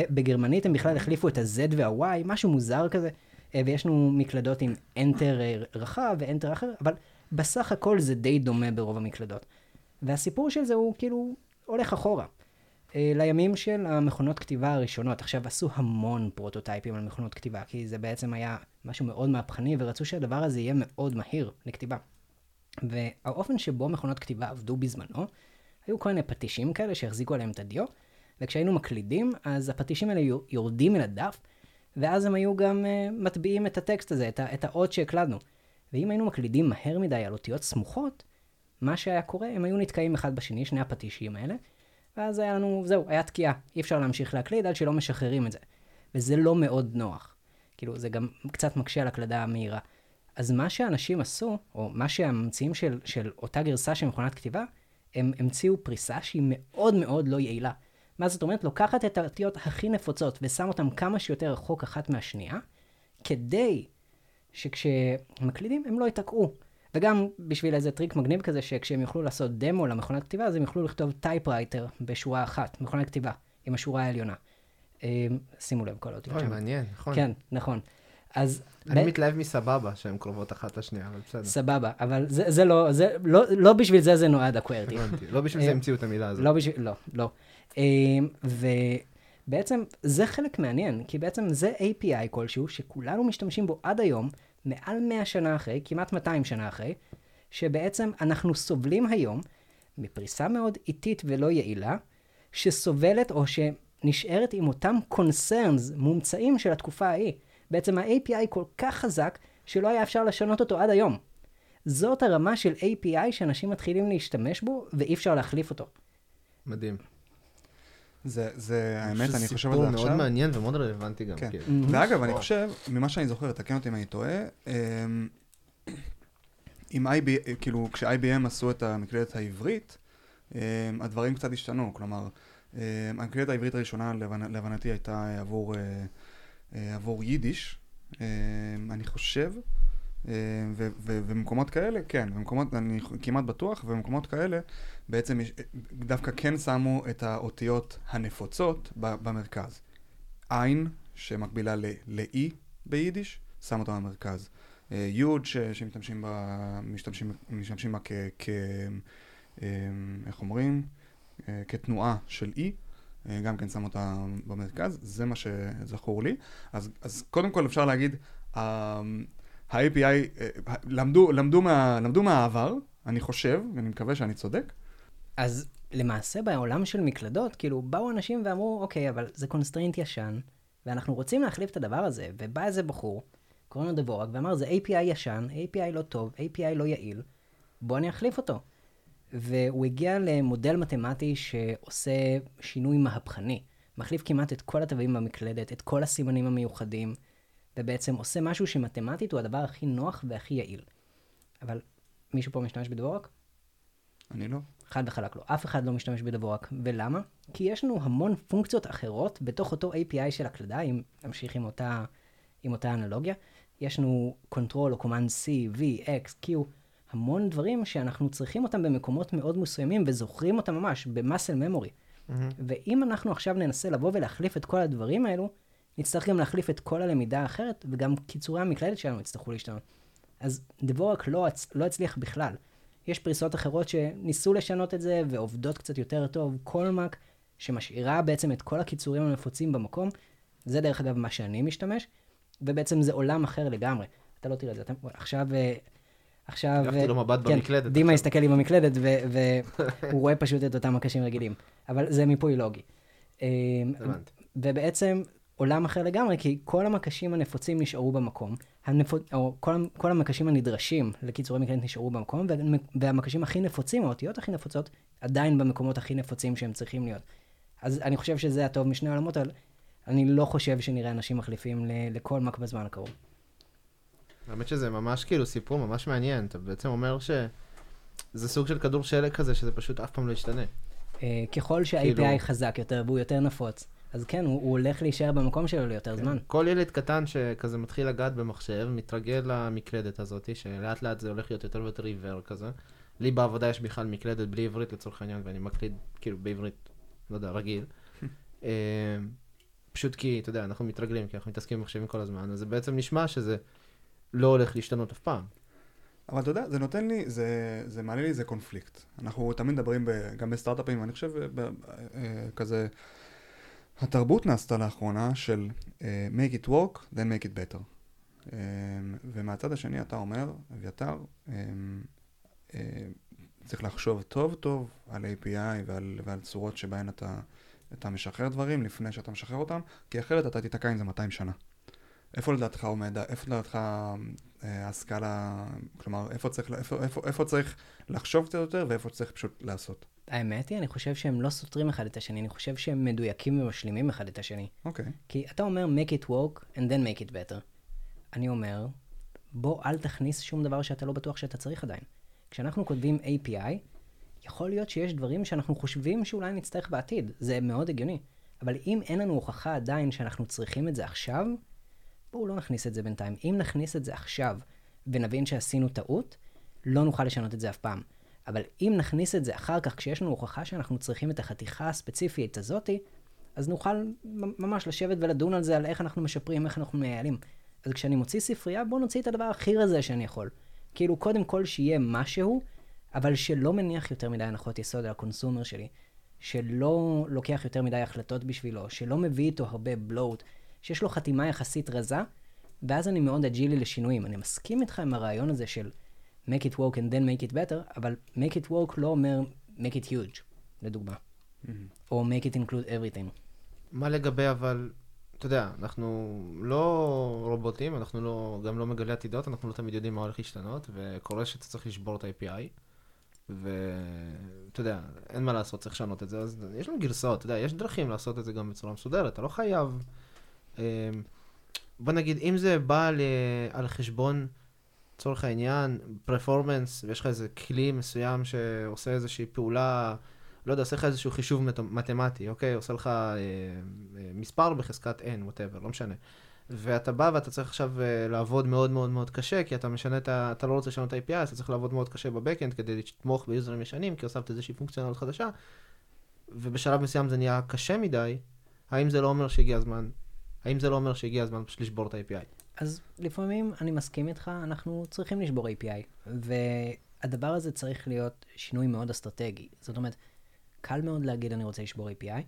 הם בכלל החליפו את ה-Z וה-Y, משהו מוזר כזה, ויש לנו מקלדות עם אנטר רחב ואנטר אחר, אבל בסך הכל זה די דומה ברוב המקלדות. והסיפור של זה הוא כאילו הולך אחורה. לימים של המכונות כתיבה הראשונות, עכשיו עשו המון פרוטוטייפים על מכונות כתיבה, כי זה בעצם היה משהו מאוד מהפכני, ורצו שהדבר הזה יהיה מאוד מהיר לכתיבה. והאופן שבו מכונות כתיבה עבדו בזמנו, היו כל מיני פטישים כאלה שהחזיקו עליהם את הדיו, וכשהיינו מקלידים, אז הפטישים האלה יורדים אל הדף, ואז הם היו גם uh, מטביעים את הטקסט הזה, את, את האות שהקלדנו. ואם היינו מקלידים מהר מדי על אותיות סמוכות, מה שהיה קורה, הם היו נתקעים אחד בשני, שני הפטישים האלה, ואז היה לנו, זהו, היה תקיעה. אי אפשר להמשיך להקליד עד שלא משחררים את זה. וזה לא מאוד נוח. כאילו, זה גם קצת מקשה על הקלדה המהירה. אז מה שאנשים עשו, או מה שהממציאים של, של אותה גרסה של מכונת כתיבה, הם המציאו פריסה שהיא מאוד מאוד לא יעילה. מה זאת אומרת? לוקחת את האותיות הכי נפוצות ושם אותן כמה שיותר רחוק אחת מהשנייה, כדי שכשמקלידים הם לא יתקעו. וגם בשביל איזה טריק מגניב כזה, שכשהם יוכלו לעשות דמו למכונת כתיבה, אז הם יוכלו לכתוב טייפרייטר בשורה אחת, מכונת כתיבה, עם השורה העליונה. שימו לב כל האותיות. אוי, מעניין, נכון. כן, נכון. אז אני ב... מתלהב מסבבה שהן קרובות אחת לשנייה, אבל בסדר. סבבה, אבל זה, זה, לא, זה לא, לא בשביל זה זה נועד הקוורטי. לא בשביל זה המציאו את המילה הזאת. לא, בשביל, לא, לא. ובעצם זה חלק מעניין, כי בעצם זה איי פי איי כלשהו שכולנו משתמשים בו עד היום, מעל מאה שנה אחרי, כמעט מאתיים שנה אחרי, שבעצם אנחנו סובלים היום מפריסה מאוד איטית ולא יעילה, שסובלת או שנשארת עם אותם concerns מומצאים של התקופה ההיא. בעצם ה-איי פי איי כל כך חזק שלא היה אפשר לשנות אותו עד היום. זאת הרמה של איי פי איי שאנשים מתחילים להשתמש בו ואי אפשר להחליף אותו. מדהים. זה, זה האמת, אני חושב על זה עכשיו. סיפור מאוד מעניין ומאוד רלוונטי גם. כן. כן. ואגב, אני חושב, ממה שאני זוכר, תקן אותי אם אני טועה, עם איי בי אם, כאילו, כש-איי בי אם עשו את המקלדת העברית, הדברים קצת השתנו. כלומר, המקלדת העברית הראשונה, להבנתי, הייתה עבור... עבור יידיש, אני חושב, ובמקומות כאלה, כן, במקומות, אני כמעט בטוח, ובמקומות כאלה, בעצם דווקא כן שמו את האותיות הנפוצות במרכז. עין, שמקבילה ל-E ביידיש, שם אותה במרכז. י' שמשתמשים בה, משתמשים בה כ... איך אומרים? כתנועה של E. גם כן שם אותה במרכז, זה מה שזכור לי. אז, אז קודם כל אפשר להגיד, ה-איי פי איי, למדו, למדו מה, למדו מהעבר, אני חושב, ואני מקווה שאני צודק. אז למעשה בעולם של מקלדות, כאילו, באו אנשים ואמרו, אוקיי, אבל זה קונסטרינט ישן, ואנחנו רוצים להחליף את הדבר הזה, ובא איזה בחור, קוראים לו דבורק, ואמר, זה איי פי איי ישן, איי פי איי לא טוב, איי פי איי לא יעיל, בוא אני אחליף אותו. והוא הגיע למודל מתמטי שעושה שינוי מהפכני, מחליף כמעט את כל התווים במקלדת, את כל הסימנים המיוחדים, ובעצם עושה משהו שמתמטית הוא הדבר הכי נוח והכי יעיל. אבל מישהו פה משתמש בדבורק? אני לא. חד וחלק לא. אף אחד לא משתמש בדבורק. ולמה? כי יש לנו המון פונקציות אחרות בתוך אותו איי פי איי של הקלדה, אם נמשיך עם אותה, עם אותה אנלוגיה. יש לנו Control או Command C, V, X, Q, המון דברים שאנחנו צריכים אותם במקומות מאוד מסוימים, וזוכרים אותם ממש, במסל ממורי. Mm-hmm. ואם אנחנו עכשיו ננסה לבוא ולהחליף את כל הדברים האלו, נצטרך גם להחליף את כל הלמידה האחרת, וגם קיצורי המקלדת שלנו יצטרכו להשתנות. אז דבורק לא, הצ... לא הצליח בכלל. יש פריסות אחרות שניסו לשנות את זה, ועובדות קצת יותר טוב, כל מק, שמשאירה בעצם את כל הקיצורים הנפוצים במקום. זה דרך אגב מה שאני משתמש, ובעצם זה עולם אחר לגמרי. אתה לא תראה את זה. אתה... עכשיו... עכשיו, דימה הסתכל עם המקלדת, והוא רואה פשוט את אותם הקשים רגילים. אבל זה מיפוי לוגי. ובעצם עולם אחר לגמרי, כי כל המקשים הנפוצים נשארו במקום, או כל המקשים הנדרשים לקיצורי מקלדת נשארו במקום, והמקשים הכי נפוצים, האותיות הכי נפוצות, עדיין במקומות הכי נפוצים שהם צריכים להיות. אז אני חושב שזה הטוב משני העולמות, אבל אני לא חושב שנראה אנשים מחליפים לכל מק בזמן הקרוב. האמת שזה ממש כאילו סיפור ממש מעניין, אתה בעצם אומר שזה סוג של כדור שלג כזה, שזה פשוט אף פעם לא ישתנה. ככל שה-איי פי איי חזק יותר והוא יותר נפוץ, אז כן, הוא, הוא הולך להישאר במקום שלו ליותר כן. זמן. כל ילד קטן שכזה מתחיל לגעת במחשב, מתרגל למקלדת הזאת, שלאט לאט זה הולך להיות יותר ויותר עיוור כזה. לי בעבודה יש בכלל מקלדת בלי עברית לצורך העניין, ואני מקליד כאילו בעברית, לא יודע, רגיל. פשוט כי, אתה יודע, אנחנו מתרגלים, כי אנחנו מתעסקים במחשבים כל הזמן, אז זה בעצם נשמע שזה לא הולך להשתנות אף פעם. אבל אתה יודע, זה נותן לי, זה, זה מעלה לי, זה קונפליקט. אנחנו תמיד מדברים ב, גם בסטארט-אפים, אני חושב ב, ב, כזה, התרבות נעשתה לאחרונה של uh, make it work, then make it better. Um, ומהצד השני אתה אומר, אביתר, um, uh, צריך לחשוב טוב טוב על איי פי איי ועל, ועל צורות שבהן אתה, אתה משחרר דברים לפני שאתה משחרר אותם, כי אחרת אתה תתקע עם זה מאתיים שנה. איפה לדעתך עומד, איפה לדעתך הסקאלה, כלומר, איפה צריך, איפה, איפה, איפה צריך לחשוב קצת יותר ואיפה צריך פשוט לעשות? האמת היא, אני חושב שהם לא סותרים אחד את השני, אני חושב שהם מדויקים ומשלימים אחד את השני. אוקיי. Okay. כי אתה אומר, make it work and then make it better. אני אומר, בוא אל תכניס שום דבר שאתה לא בטוח שאתה צריך עדיין. כשאנחנו כותבים איי פי איי, יכול להיות שיש דברים שאנחנו חושבים שאולי נצטרך בעתיד. זה מאוד הגיוני. אבל אם אין לנו הוכחה עדיין שאנחנו צריכים את זה עכשיו, בואו לא נכניס את זה בינתיים. אם נכניס את זה עכשיו ונבין שעשינו טעות, לא נוכל לשנות את זה אף פעם. אבל אם נכניס את זה אחר כך, כשיש לנו הוכחה שאנחנו צריכים את החתיכה הספציפית הזאת, אז נוכל ממש לשבת ולדון על זה, על איך אנחנו משפרים, איך אנחנו מייעלים. אז כשאני מוציא ספרייה, בואו נוציא את הדבר הכי רזה שאני יכול. כאילו, קודם כל שיהיה משהו, אבל שלא מניח יותר מדי הנחות יסוד על הקונסומר שלי, שלא לוקח יותר מדי החלטות בשבילו, שלא מביא איתו הרבה בלוט, שיש לו חתימה יחסית רזה, ואז אני מאוד אג'ילי לשינויים. אני מסכים איתך עם הרעיון הזה של make it work and then make it better, אבל make it work לא אומר make it huge, לדוגמה. Mm-hmm. או make it include everything. מה לגבי, אבל, אתה יודע, אנחנו לא רובוטים, אנחנו לא, גם לא מגלי עתידות, אנחנו לא תמיד יודעים מה הולך להשתנות, וקורה שאתה צריך לשבור את ה-איי פי איי, ואתה יודע, אין מה לעשות, צריך לשנות את זה, אז יש לנו גרסאות, אתה יודע, יש דרכים לעשות את זה גם בצורה מסודרת, אתה לא חייב. בוא נגיד, אם זה בא ל... על חשבון, צורך העניין, פרפורמנס, ויש לך איזה כלי מסוים שעושה איזושהי פעולה, לא יודע, עושה לך איזשהו חישוב מתמטי, אוקיי? עושה לך אה, אה, מספר בחזקת N, whatever, לא משנה. ואתה בא ואתה צריך עכשיו אה, לעבוד מאוד מאוד מאוד קשה, כי אתה משנה את ה... אתה לא רוצה לשנות את ה-איי פי איי, אתה צריך לעבוד מאוד קשה בבקאנד כדי לתמוך ביוזרים ישנים, כי הוספת איזושהי פונקציונליות חדשה, ובשלב מסוים זה נהיה קשה מדי. האם זה לא אומר שהגיע הזמן? האם זה לא אומר שהגיע הזמן פשוט לשבור את ה-איי פי איי? אז לפעמים אני מסכים איתך, אנחנו צריכים לשבור איי פי איי, והדבר הזה צריך להיות שינוי מאוד אסטרטגי. זאת אומרת, קל מאוד להגיד אני רוצה לשבור איי פי איי,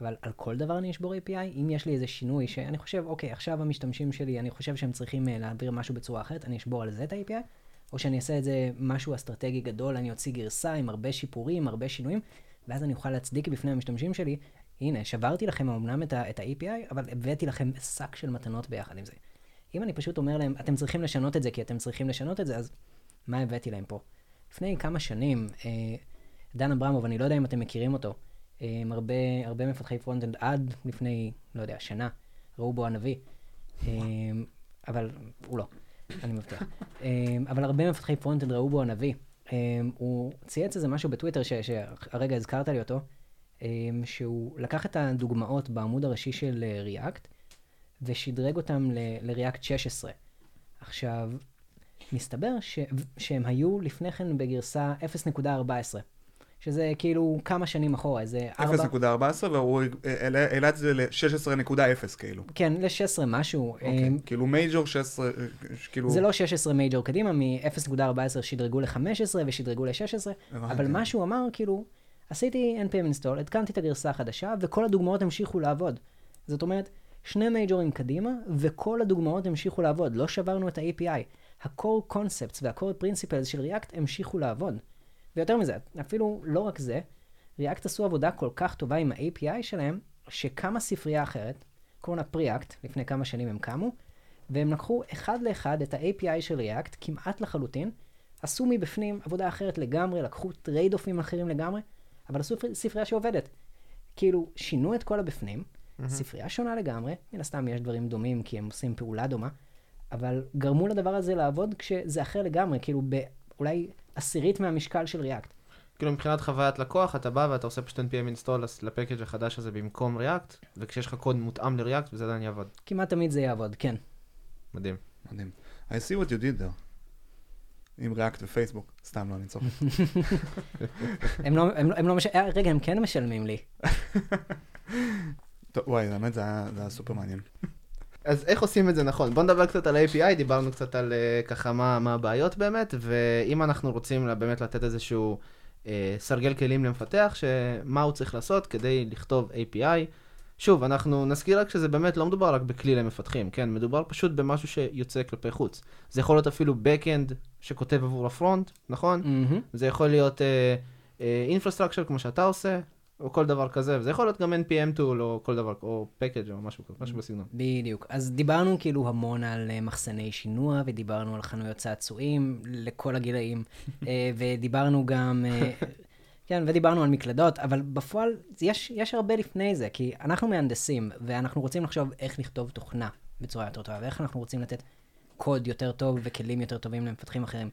אבל על כל דבר אני אשבור איי פי איי, אם יש לי איזה שינוי שאני חושב, אוקיי, עכשיו המשתמשים שלי, אני חושב שהם צריכים להעביר משהו בצורה אחרת, אני אשבור על זה את ה-איי פי איי, או שאני אעשה את זה משהו אסטרטגי גדול, אני אוציא גרסה עם הרבה שיפורים, הרבה שינויים, ואז אני אוכל להצדיק בפני המשתמשים שלי, הנה, שברתי לכם אמנם את ה-איי פי איי, אבל הבאתי לכם שק של מתנות ביחד עם זה. אם אני פשוט אומר להם, אתם צריכים לשנות את זה, כי אתם צריכים לשנות את זה, אז מה הבאתי להם פה? לפני כמה שנים, דן אברמוב, אני לא יודע אם אתם מכירים אותו, הרבה, הרבה מפתחי פרונט-אנד עד לפני, לא יודע, שנה, ראו בו הנביא, אבל הוא לא, אני מבטיח. אבל הרבה מפתחי פרונט-אנד ראו בו הנביא. הוא צייץ איזה משהו בטוויטר שהרגע הזכרת לי אותו, שהוא לקח את הדוגמאות בעמוד הראשי של ריאקט, ושדרג אותם לריאקט שש עשרה. עכשיו, מסתבר שהם היו לפני כן בגרסה אפס נקודה ארבע עשרה, שזה כאילו כמה שנים אחורה, איזה אפס נקודה ארבע עשרה, והוא העלה את זה ל-שש עשרה נקודה אפס, כאילו. כן, ל-שש עשרה משהו. כאילו מייג'ור שש עשרה, כאילו... זה לא שש עשרה מייג'ור קדימה, מ-אפס נקודה ארבע עשרה שדרגו ל-חמש עשרה ושדרגו ל-שש עשר, אבל מה שהוא אמר, כאילו, עשיתי N P M install, התקנתי את הגרסה החדשה, וכל הדוגמאות המשיכו לעבוד. זאת אומרת, שני מייג'ורים קדימה, וכל הדוגמאות המשיכו לעבוד. לא שברנו את ה-איי פי איי. ה-core concepts וה-core principles של React המשיכו לעבוד. ויותר מזה, אפילו לא רק זה, React עשו עבודה כל כך טובה עם ה-איי פי איי שלהם, שקמה ספרייה אחרת, קוראים לה Preact, לפני כמה שנים הם קמו, והם לקחו אחד לאחד את ה-איי פי איי של React, כמעט לחלוטין, עשו מבפנים עבודה אחרת לגמרי, לקחו טרייד-אופים אחרים לגמרי, אבל עשו ספרייה שעובדת. כאילו, שינו את כל הבפנים, Mm-hmm. ספרייה שונה לגמרי, מן הסתם יש דברים דומים כי הם עושים פעולה דומה, אבל גרמו לדבר הזה לעבוד כשזה אחר לגמרי, כאילו באולי עשירית מהמשקל של ריאקט. כאילו מבחינת חוויית לקוח, אתה בא ואתה עושה פשוט N P M install לפקאג' החדש הזה במקום React, וכשיש לך קוד מותאם ל-React, וזה עדיין יעבוד. כמעט תמיד זה יעבוד, כן. מדהים. מדהים. I see what you did there. עם React ופייסבוק, סתם לא ניצור. הם לא, הם, הם לא משלמים, רגע, הם כן משלמים לי. טוב, וואי, באמת זה היה, זה היה סופר מעניין. אז איך עושים את זה נכון? בוא נדבר קצת על ה-A P I, דיברנו קצת על ככה מה, מה הבעיות באמת, ואם אנחנו רוצים באמת לתת איזשהו אה, סרגל כלים למפתח, שמה הוא צריך לעשות כדי לכתוב A P I. שוב, אנחנו נזכיר רק שזה באמת לא מדובר רק בכלי למפתחים, כן? מדובר פשוט במשהו שיוצא כלפי חוץ. זה יכול להיות אפילו backend שכותב עבור הפרונט, נכון? Mm-hmm. זה יכול להיות uh, uh, infrastructure כמו שאתה עושה, או כל דבר כזה, וזה יכול להיות גם N P M tool או כל דבר, או package או משהו, משהו בסגנון. בדיוק. אז דיברנו כאילו המון על מחסני שינוע, ודיברנו על חנויות צעצועים לכל הגילאים, ודיברנו גם... כן, ודיברנו על מקלדות, אבל בפועל יש, יש הרבה לפני זה, כי אנחנו מהנדסים, ואנחנו רוצים לחשוב איך לכתוב תוכנה בצורה יותר טובה, ואיך אנחנו רוצים לתת קוד יותר טוב וכלים יותר טובים למפתחים אחרים.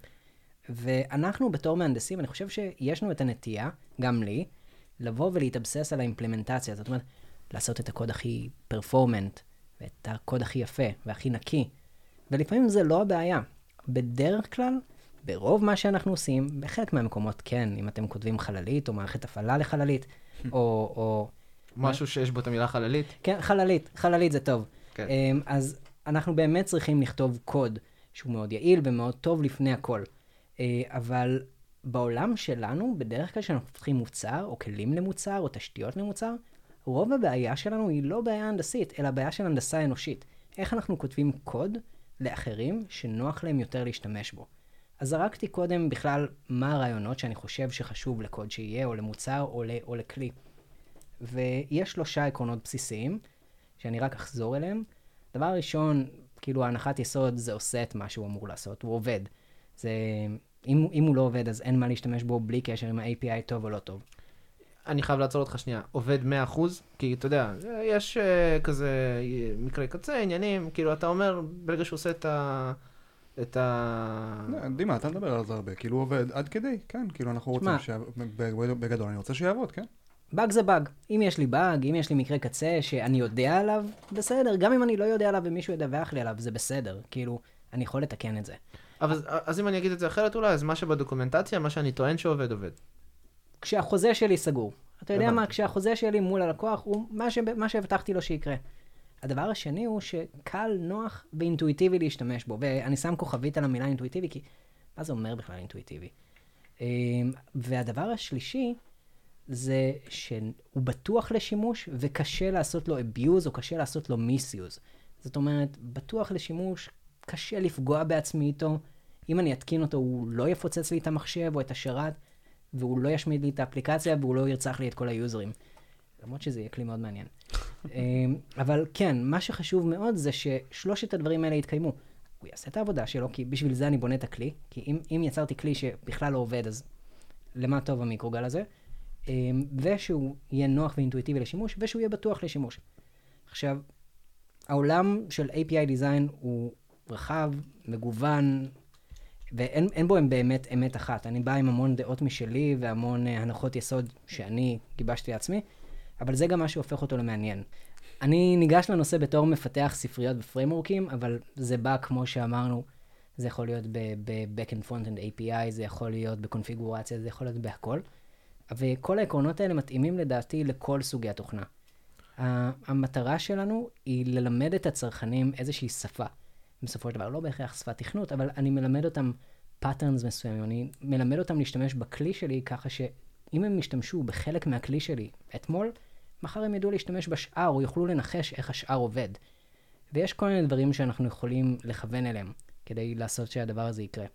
ואנחנו בתור מהנדסים, אני חושב שישנו את הנטייה, גם לי, לבוא ולהתאבסס על האימפלמנטציה, זאת אומרת, לעשות את הקוד הכי פרפורמנט, ואת הקוד הכי יפה והכי נקי, ולפעמים זה לא הבעיה. בדרך כלל, ברוב מה שאנחנו עושים, בחלק מהמקומות כן, אם אתם כותבים חללית, או מערכת הפעלה לחללית, או... או משהו שיש בו את המילה חללית. כן, חללית, חללית זה טוב. כן. אז אנחנו באמת צריכים לכתוב קוד, שהוא מאוד יעיל ומאוד טוב לפני הכל. אבל בעולם שלנו, בדרך כלל שאנחנו מפתחים מוצר, או כלים למוצר, או תשתיות למוצר, רוב הבעיה שלנו היא לא בעיה הנדסית, אלא בעיה של הנדסה אנושית. איך אנחנו כותבים קוד לאחרים שנוח להם יותר להשתמש בו. אז זרקתי קודם בכלל מה הרעיונות שאני חושב שחשוב לקוד שיהיה, או למוצר, או, ל, או לכלי. ויש שלושה עקרונות בסיסיים, שאני רק אחזור אליהם. דבר ראשון, כאילו ההנחת יסוד, זה עושה את מה שהוא אמור לעשות, הוא עובד. זה, אם, אם הוא לא עובד, אז אין מה להשתמש בו בלי קשר אם ה-A P I טוב או לא טוב. אני חייב לעצור אותך שנייה, עובד מאה אחוז, כי אתה יודע, יש uh, כזה מקרי קצה, עניינים, כאילו אתה אומר, ברגע שהוא עושה את ה... את ה... דימה, אתה מדבר על זה הרבה, כאילו עובד עד כדי, כן, כאילו אנחנו רוצים ש... בגדול אני רוצה שיעבוד, כן? באג זה באג, אם יש לי באג, אם יש לי מקרה קצה שאני יודע עליו, בסדר, גם אם אני לא יודע עליו ומישהו ידווח לי עליו, זה בסדר, כאילו, אני יכול לתקן את זה. אבל אז אם אני אגיד את זה אחרת אולי, אז מה שבדוקומנטציה, מה שאני טוען שעובד, עובד. כשהחוזה שלי סגור, אתה יודע מה, כשהחוזה שלי מול הלקוח הוא מה שהבטחתי לו שיקרה. הדבר השני הוא שקל, נוח ואינטואיטיבי להשתמש בו, ואני שם כוכבית על המילה אינטואיטיבי, כי מה זה אומר בכלל אינטואיטיבי? והדבר השלישי זה שהוא בטוח לשימוש וקשה לעשות לו abuse או קשה לעשות לו misuse. זאת אומרת, בטוח לשימוש, קשה לפגוע בעצמי איתו, אם אני אתקין אותו הוא לא יפוצץ לי את המחשב או את השרת, והוא לא ישמיד לי את האפליקציה והוא לא ירצח לי את כל היוזרים. למרות שזה יהיה כלי מאוד מעניין. אבל כן, מה שחשוב מאוד זה ששלושת הדברים האלה יתקיימו. הוא יעשה את העבודה שלו, כי בשביל זה אני בונה את הכלי, כי אם, אם יצרתי כלי שבכלל לא עובד, אז למה טוב המיקרוגל הזה? ושהוא יהיה נוח ואינטואיטיבי לשימוש, ושהוא יהיה בטוח לשימוש. עכשיו, העולם של A P I Design הוא רחב, מגוון, ואין אין בו הם באמת אמת אחת. אני בא עם המון דעות משלי והמון הנחות יסוד שאני גיבשתי לעצמי, אבל זה גם מה שהופך אותו למעניין. אני ניגש לנושא בתור מפתח ספריות בפריימורקים, אבל זה בא כמו שאמרנו, זה יכול להיות ב-Backend Frontend A P I, זה יכול להיות בקונפיגורציה, זה יכול להיות בהכל. וכל העקרונות האלה מתאימים לדעתי לכל סוגי התוכנה. המטרה שלנו היא ללמד את הצרכנים איזושהי שפה. בסופו של דבר, לא בהכרח שפת תכנות, אבל אני מלמד אותם patterns מסוימים, אני מלמד אותם להשתמש בכלי שלי ככה ש... אם הם ישתמשו בחלק מהכלי שלי אתמול, מחר הם ידעו להשתמש בשאר, או יוכלו לנחש איך השאר עובד. ויש כל מיני דברים שאנחנו יכולים לכוון אליהם, כדי לעשות שהדבר הזה יקרה.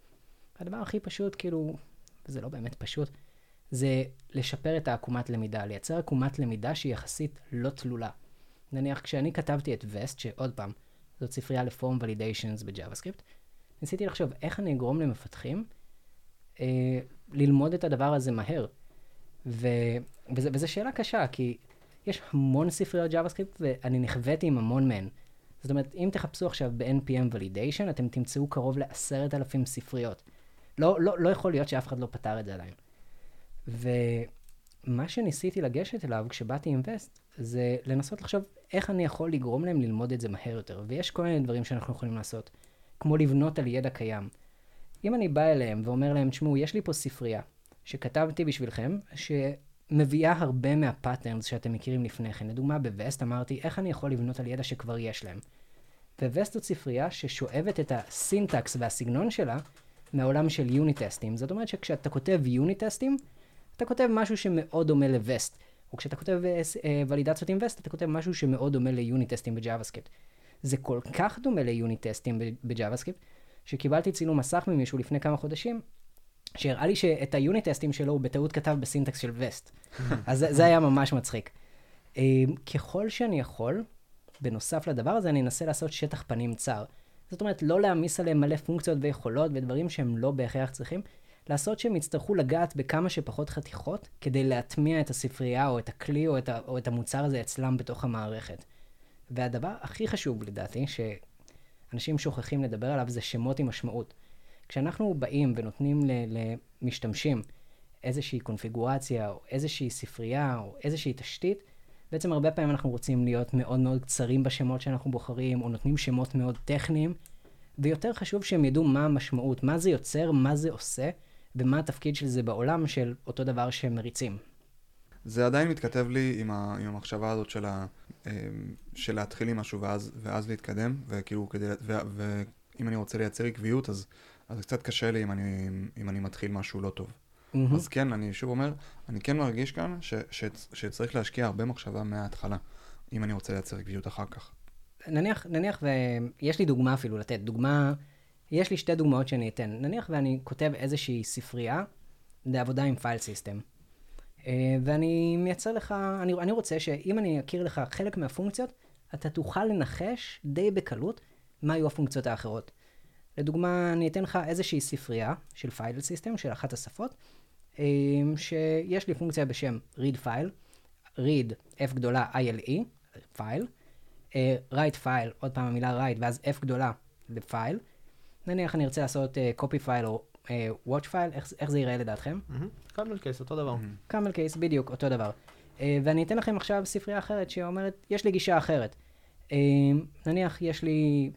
הדבר הכי פשוט, כאילו, וזה לא באמת פשוט, זה לשפר את העקומת למידה, לייצר עקומת למידה שהיא יחסית לא תלולה. נניח, כשאני כתבתי את Vest, שעוד פעם, זאת ספרייה לפורם ולידיישנס בג'אווסקריפט, ניסיתי לחשוב איך אני אגרום למפתחים, אה, ללמוד את הדבר הזה מהר. וזו שאלה קשה, כי יש המון ספריות JavaScript, ואני נחוויתי עם המון מהן. זאת אומרת, אם תחפשו עכשיו ב-N P M Validation, אתם תמצאו קרוב לעשרת אלפים ספריות. לא, לא, לא יכול להיות שאף אחד לא פתר את זה עדיין. ומה שניסיתי לגשת אליו כשבאתי עם וסט, זה לנסות לחשוב איך אני יכול לגרום להם ללמוד את זה מהר יותר. ויש כל מיני דברים שאנחנו יכולים לעשות, כמו לבנות על ידע קיים. אם אני בא אליהם ואומר להם, תשמעו, יש לי פה ספרייה שכתבתי בשבילכם, שמביאה הרבה מהפאטרנס שאתם מכירים לפני כן. לדוגמה, בווסט אמרתי, איך אני יכול לבנות על ידע שכבר יש להם? וווסט זאת ספרייה ששואבת את הסינטקס והסגנון שלה מהעולם של יוני טסטים. זאת אומרת שכשאתה כותב יוני טסטים, אתה כותב משהו שמאוד דומה לווסט. או כשאתה כותב ולידציות עם וסט, אתה כותב משהו שמאוד דומה ליוני טסטים בג'אבהסקריפט. זה כל כך דומה ליוני טסטים בג'אבהסקריפט, שקיבלתי צילום מסך ממישהו לפני כמה חודשים, שהראה לי שאת היוני טסטים שלו הוא בטעות כתב בסינטקס של וסט. אז זה היה ממש מצחיק. ככל שאני יכול, בנוסף לדבר הזה, אני אנסה לעשות שטח פנים צר. זאת אומרת, לא להמיס עליהם מלא פונקציות ויכולות ודברים שהם לא בהכרח צריכים, לעשות שהם יצטרכו לגעת בכמה שפחות חתיכות, כדי להטמיע את הספרייה או את הכלי או את, ה- או את המוצר הזה אצלם בתוך המערכת. והדבר הכי חשוב לדעתי, שאנשים שוכחים לדבר עליו, זה שמות עם משמעות. כשאנחנו באים ונותנים ל- למשתמשים איזושהי קונפיגורציה או איזושהי ספרייה או איזושהי תשתית, בעצם הרבה פעמים אנחנו רוצים להיות מאוד מאוד קצרים בשמות שאנחנו בוחרים, או נותנים שמות מאוד טכניים, ויותר חשוב שהם ידעו מה המשמעות, מה זה יוצר, מה זה עושה, ומה התפקיד של זה בעולם של אותו דבר שהם מריצים. זה עדיין מתכתב לי עם, ה, עם המחשבה הזאת של, ה, של להתחיל עם משהו ואז, ואז להתקדם, וכאילו כדי, ו, ואם אני רוצה לייצר עקביות, אז, אז קצת קשה לי אם אני, אם אני מתחיל משהו לא טוב. Mm-hmm. אז כן, אני שוב אומר, אני כן מרגיש כאן ש, ש, שצריך להשקיע הרבה מחשבה מההתחלה, אם אני רוצה לייצר עקביות אחר כך. נניח, נניח, ויש לי דוגמה אפילו לתת, דוגמה, יש לי שתי דוגמאות שאני אתן. נניח ואני כותב איזושהי ספרייה לעבודה עם פייל סיסטם, ואני מייצר לך, אני, אני רוצה שאם אני אכיר לך חלק מהפונקציות, אתה תוכל לנחש די בקלות מה יהיו הפונקציות האחרות. לדוגמה, אני אתן לך איזושהי ספרייה של פייל סיסטם, של אחת השפות, שיש לי פונקציה בשם read file, read f גדולה ile, file, write file, עוד פעם המילה write, ואז f גדולה לפייל. נניח אני ארצה לעשות copy file או watch file, איך, איך זה ייראה לדעתכם? קאמל קייס, אותו דבר. קאמל קייס, בדיוק, אותו דבר. ואני אתן לכם עכשיו ספרייה אחרת שאומרת, יש לי גישה אחרת. נניח יש לי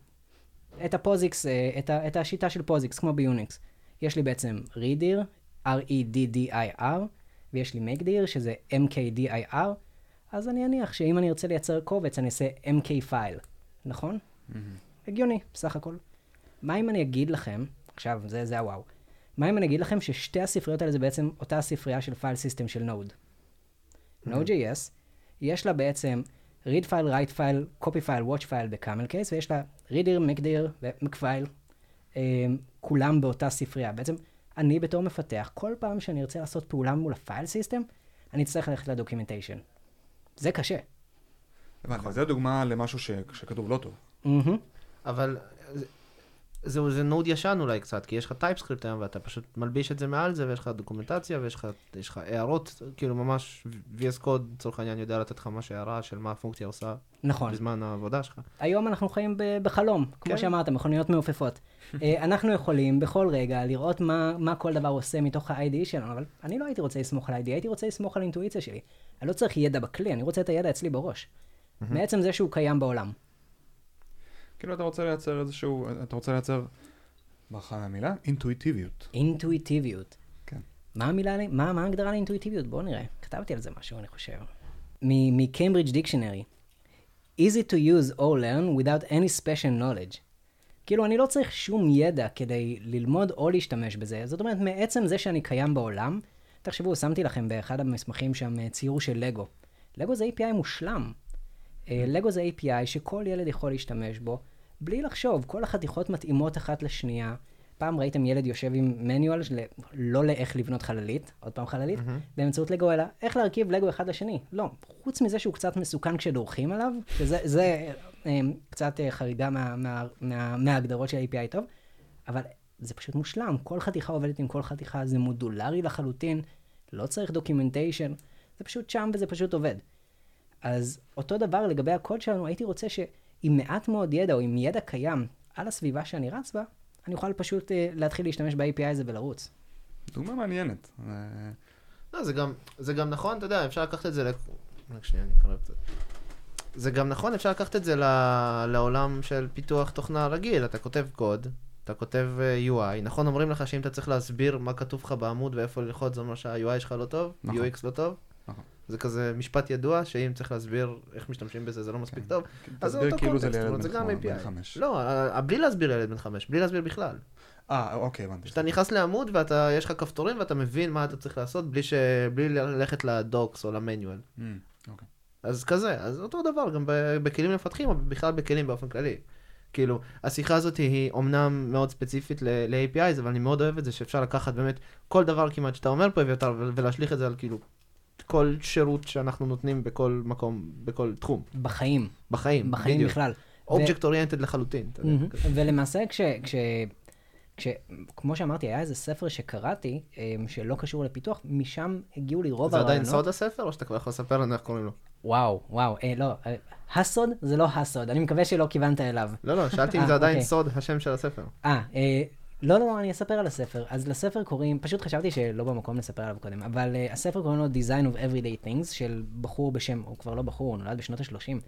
את הפוזיקס, את, ה, את השיטה של פוזיקס, כמו ביוניקס. יש לי בעצם redir, R-E-D-D-I-R, ויש לי מקדיר, שזה M-K-D-I-R, אז אני אניח שאם אני ארצה לייצר קובץ, אני אעשה M-K-File, נכון? Mm-hmm. הגיוני, בסך הכל. מה אם אני אגיד לכם, עכשיו, זה, זה הוואו, מה אם אני אגיד לכם ששתי הספריות האלה זה בעצם אותה הספרייה של file system של Node? Mm-hmm. Node.js, יש לה בעצם read file, write file, copy file, watch file ב-camel case, ויש לה reader, מקדיר ומקפייל, כולם באותה ספרייה. בעצם, אני בתור מפתח, כל פעם שאני ארצה לעשות פעולה מול הפייל סיסטם, אני צריך ללכת לדוקימנטיישן. זה קשה. זה דוגמה למשהו שכתוב לא טוב. אבל זה נוד ישן אולי קצת, כי יש לך טייפסקריפט היום ואתה פשוט מלביש את זה מעל זה, ויש לך דוקומנטציה ויש לך הערות, כאילו ממש וי אס Code, לצורך העניין, יודע לתת לך ממש הערה של מה הפונקציה עושה בזמן העבודה שלך. היום אנחנו חיים בחלום, כמו שאמרת, מכוניות מעופפות. אנחנו יכולים בכל רגע לראות מה כל דבר עושה מתוך ה-איי די שלנו, אבל אני לא הייתי רוצה לסמוך על ה-איי די, הייתי רוצה לסמוך על האינטואיציה שלי. אני לא צריך ידע בכלי, אני רוצה את הידע אצלי בראש. מעצם זה שהוא קיים בעולם. כאילו אתה רוצה לייצר איזשהו, אתה רוצה לייצר, ברכה למילה, אינטואיטיביות. אינטואיטיביות. כן. מה המילה, מה, מה הגדרה לאינטואיטיביות? בוא נראה. כתבתי על זה משהו, אני חושב. מקיימברידג' דיקשנרי. Easy to use or learn without any special knowledge. כאילו, אני לא צריך שום ידע כדי ללמוד או להשתמש בזה. זאת אומרת, מעצם זה שאני קיים בעולם, תחשבו, שמתי לכם באחד המסמכים שם ציור של לגו. לגו זה איי פי איי מושלם. לגו זה איי פי איי שכל ילד יכול להשתמש בו, בלי לחשוב, כל החתיכות מתאימות אחת לשנייה. פעם ראיתם ילד יושב עם מניואל, לא לאיך לבנות חללית, עוד פעם חללית, באמצעות לגו, אלא איך להרכיב לגו אחד לשני. לא, חוץ מזה שהוא קצת מסוכן כשדורכים עליו, שזה קצת חריגה מההגדרות של איי פי איי טוב, אבל זה פשוט מושלם. כל חתיכה עובדת עם כל חתיכה, זה מודולרי לחלוטין, לא צריך דוקימנטיישן, זה פשוט שם וזה פשוט עובד. אז אותו דבר לגבי הקוד שלנו, הייתי רוצה שעם מעט מאוד ידע או עם ידע קיים על הסביבה שאני רץ בה, אני אוכל פשוט להתחיל להשתמש ב-איי פי איי הזה ולרוץ. דוגמה מעניינת. לא, זה גם, זה גם נכון, אתה יודע, אפשר לקחת את זה ל... רק שנייה, אני אקרא קצת. זה גם נכון, אפשר לקחת את זה לעולם של פיתוח תוכנה רגיל. אתה כותב קוד, אתה כותב יו איי, נכון, אומרים לך שאם אתה צריך להסביר מה כתוב לך בעמוד ואיפה ללחוץ, זה אומר שה-יו איי שלך לא טוב, יו אקס לא טוב. זה כזה משפט ידוע, שאם צריך להסביר איך משתמשים בזה, זה לא מספיק טוב. תסביר כאילו זה לילד בן חמש. לא, בלי להסביר לילד בן חמש, בלי להסביר בכלל. אה, אוקיי, הבנתי. שאתה נכנס לעמוד ויש לך כפתורים ואתה מבין מה אתה צריך לעשות בלי ללכת לדוקס או למניואל. אוקיי. אז כזה, אז אותו דבר, גם בכלים מפתחים, או בכלל בכלים באופן כללי. כאילו, השיחה הזאת היא אומנם מאוד ספציפית ל-איי פי איז, אבל אני מאוד אוהב את זה שאפשר לקחת באמת כל דבר כמעט שאתה אומר פה, ולהשליך את זה על כאילו כל שירות שאנחנו נותנים בכל מקום, בכל תחום. בחיים. בחיים. בחיים בכלל. Object oriented לחלוטין. ולמעשה, כמו שאמרתי, היה איזה ספר שקראתי, שלא קשור לפיתוח, משם הגיעו לי רוב הרעיונות. זה עדיין סוד הספר, או שאתה כבר יכול לספר לנו איך קוראים לו? וואו, וואו, אה, לא, הסוד זה לא הסוד, אני מקווה שלא כיוונת אליו. לא, לא, שאלתי אם זה עדיין סוד, השם של הספר. אה, לא, לא, אני אספר על הספר. אז לספר קוראים, פשוט חשבתי שלא במקום לספר עליו קודם, אבל הספר קוראים לו The Design of Everyday Things, של בחור בשם, הוא כבר לא בחור, הוא נולד בשנות ה-שלושים,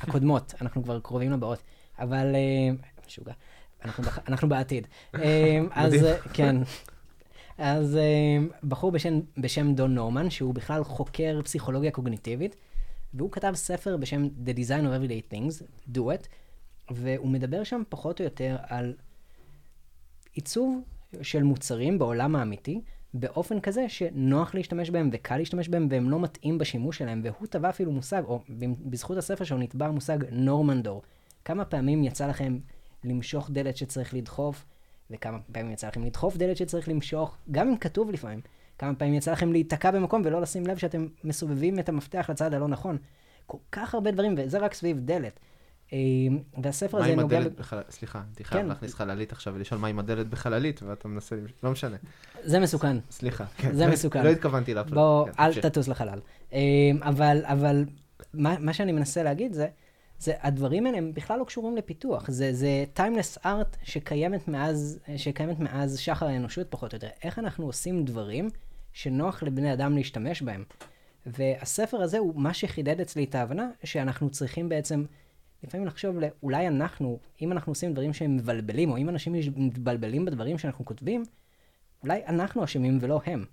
הקודמות, אנחנו כבר קרובים לבאות, אבל, שוגע, אנחנו בעתיד. אז, כן. אז בחור בשם דון נורמן, שהוא בכלל חוקר פסיכולוגיה קוגניטיבית, והוא כתב ספר בשם The Design of Everyday Things, Do It, והוא מדבר שם פחות או יותר על עיצוב של מוצרים בעולם האמיתי, באופן כזה שנוח להשתמש בהם וקל להשתמש בהם, והם לא מתאים בשימוש שלהם, והוא טבע אפילו מושג, או בזכות הספר שהוא נטבע מושג נורמנדור. כמה פעמים יצא לכם למשוך דלת שצריך לדחוף, וכמה פעמים יצא לכם לדחוף דלת שצריך למשוך, גם אם כתוב לפעמים, כמה פעמים יצא לכם להיתקע במקום ולא לשים לב שאתם מסובבים את המפתח לצד הלא נכון. כל כך הרבה דברים, וזה רק סביב דלת. והספר הזה נוגע... סליחה, אני חייב להכניס חללית עכשיו ולשאול מה עם הדלת בחללית, ואתה מנסה... לא משנה. זה מסוכן. סליחה. זה מסוכן. לא התכוונתי להפלט. בוא, אל תטוס לחלל. אבל מה שאני מנסה להגיד זה, זה, הדברים האלה הם בכלל לא קשורים לפיתוח, זה, זה timeless art שקיימת מאז, שקיימת מאז שחר האנושות פחות או יותר. איך אנחנו עושים דברים שנוח לבני אדם להשתמש בהם? והספר הזה הוא מה שחידד אצלי את ההבנה, שאנחנו צריכים בעצם לפעמים לחשוב לאולי אנחנו, אם אנחנו עושים דברים שהם מבלבלים, או אם אנשים מתבלבלים בדברים שאנחנו כותבים, אולי אנחנו אשמים ולא הם.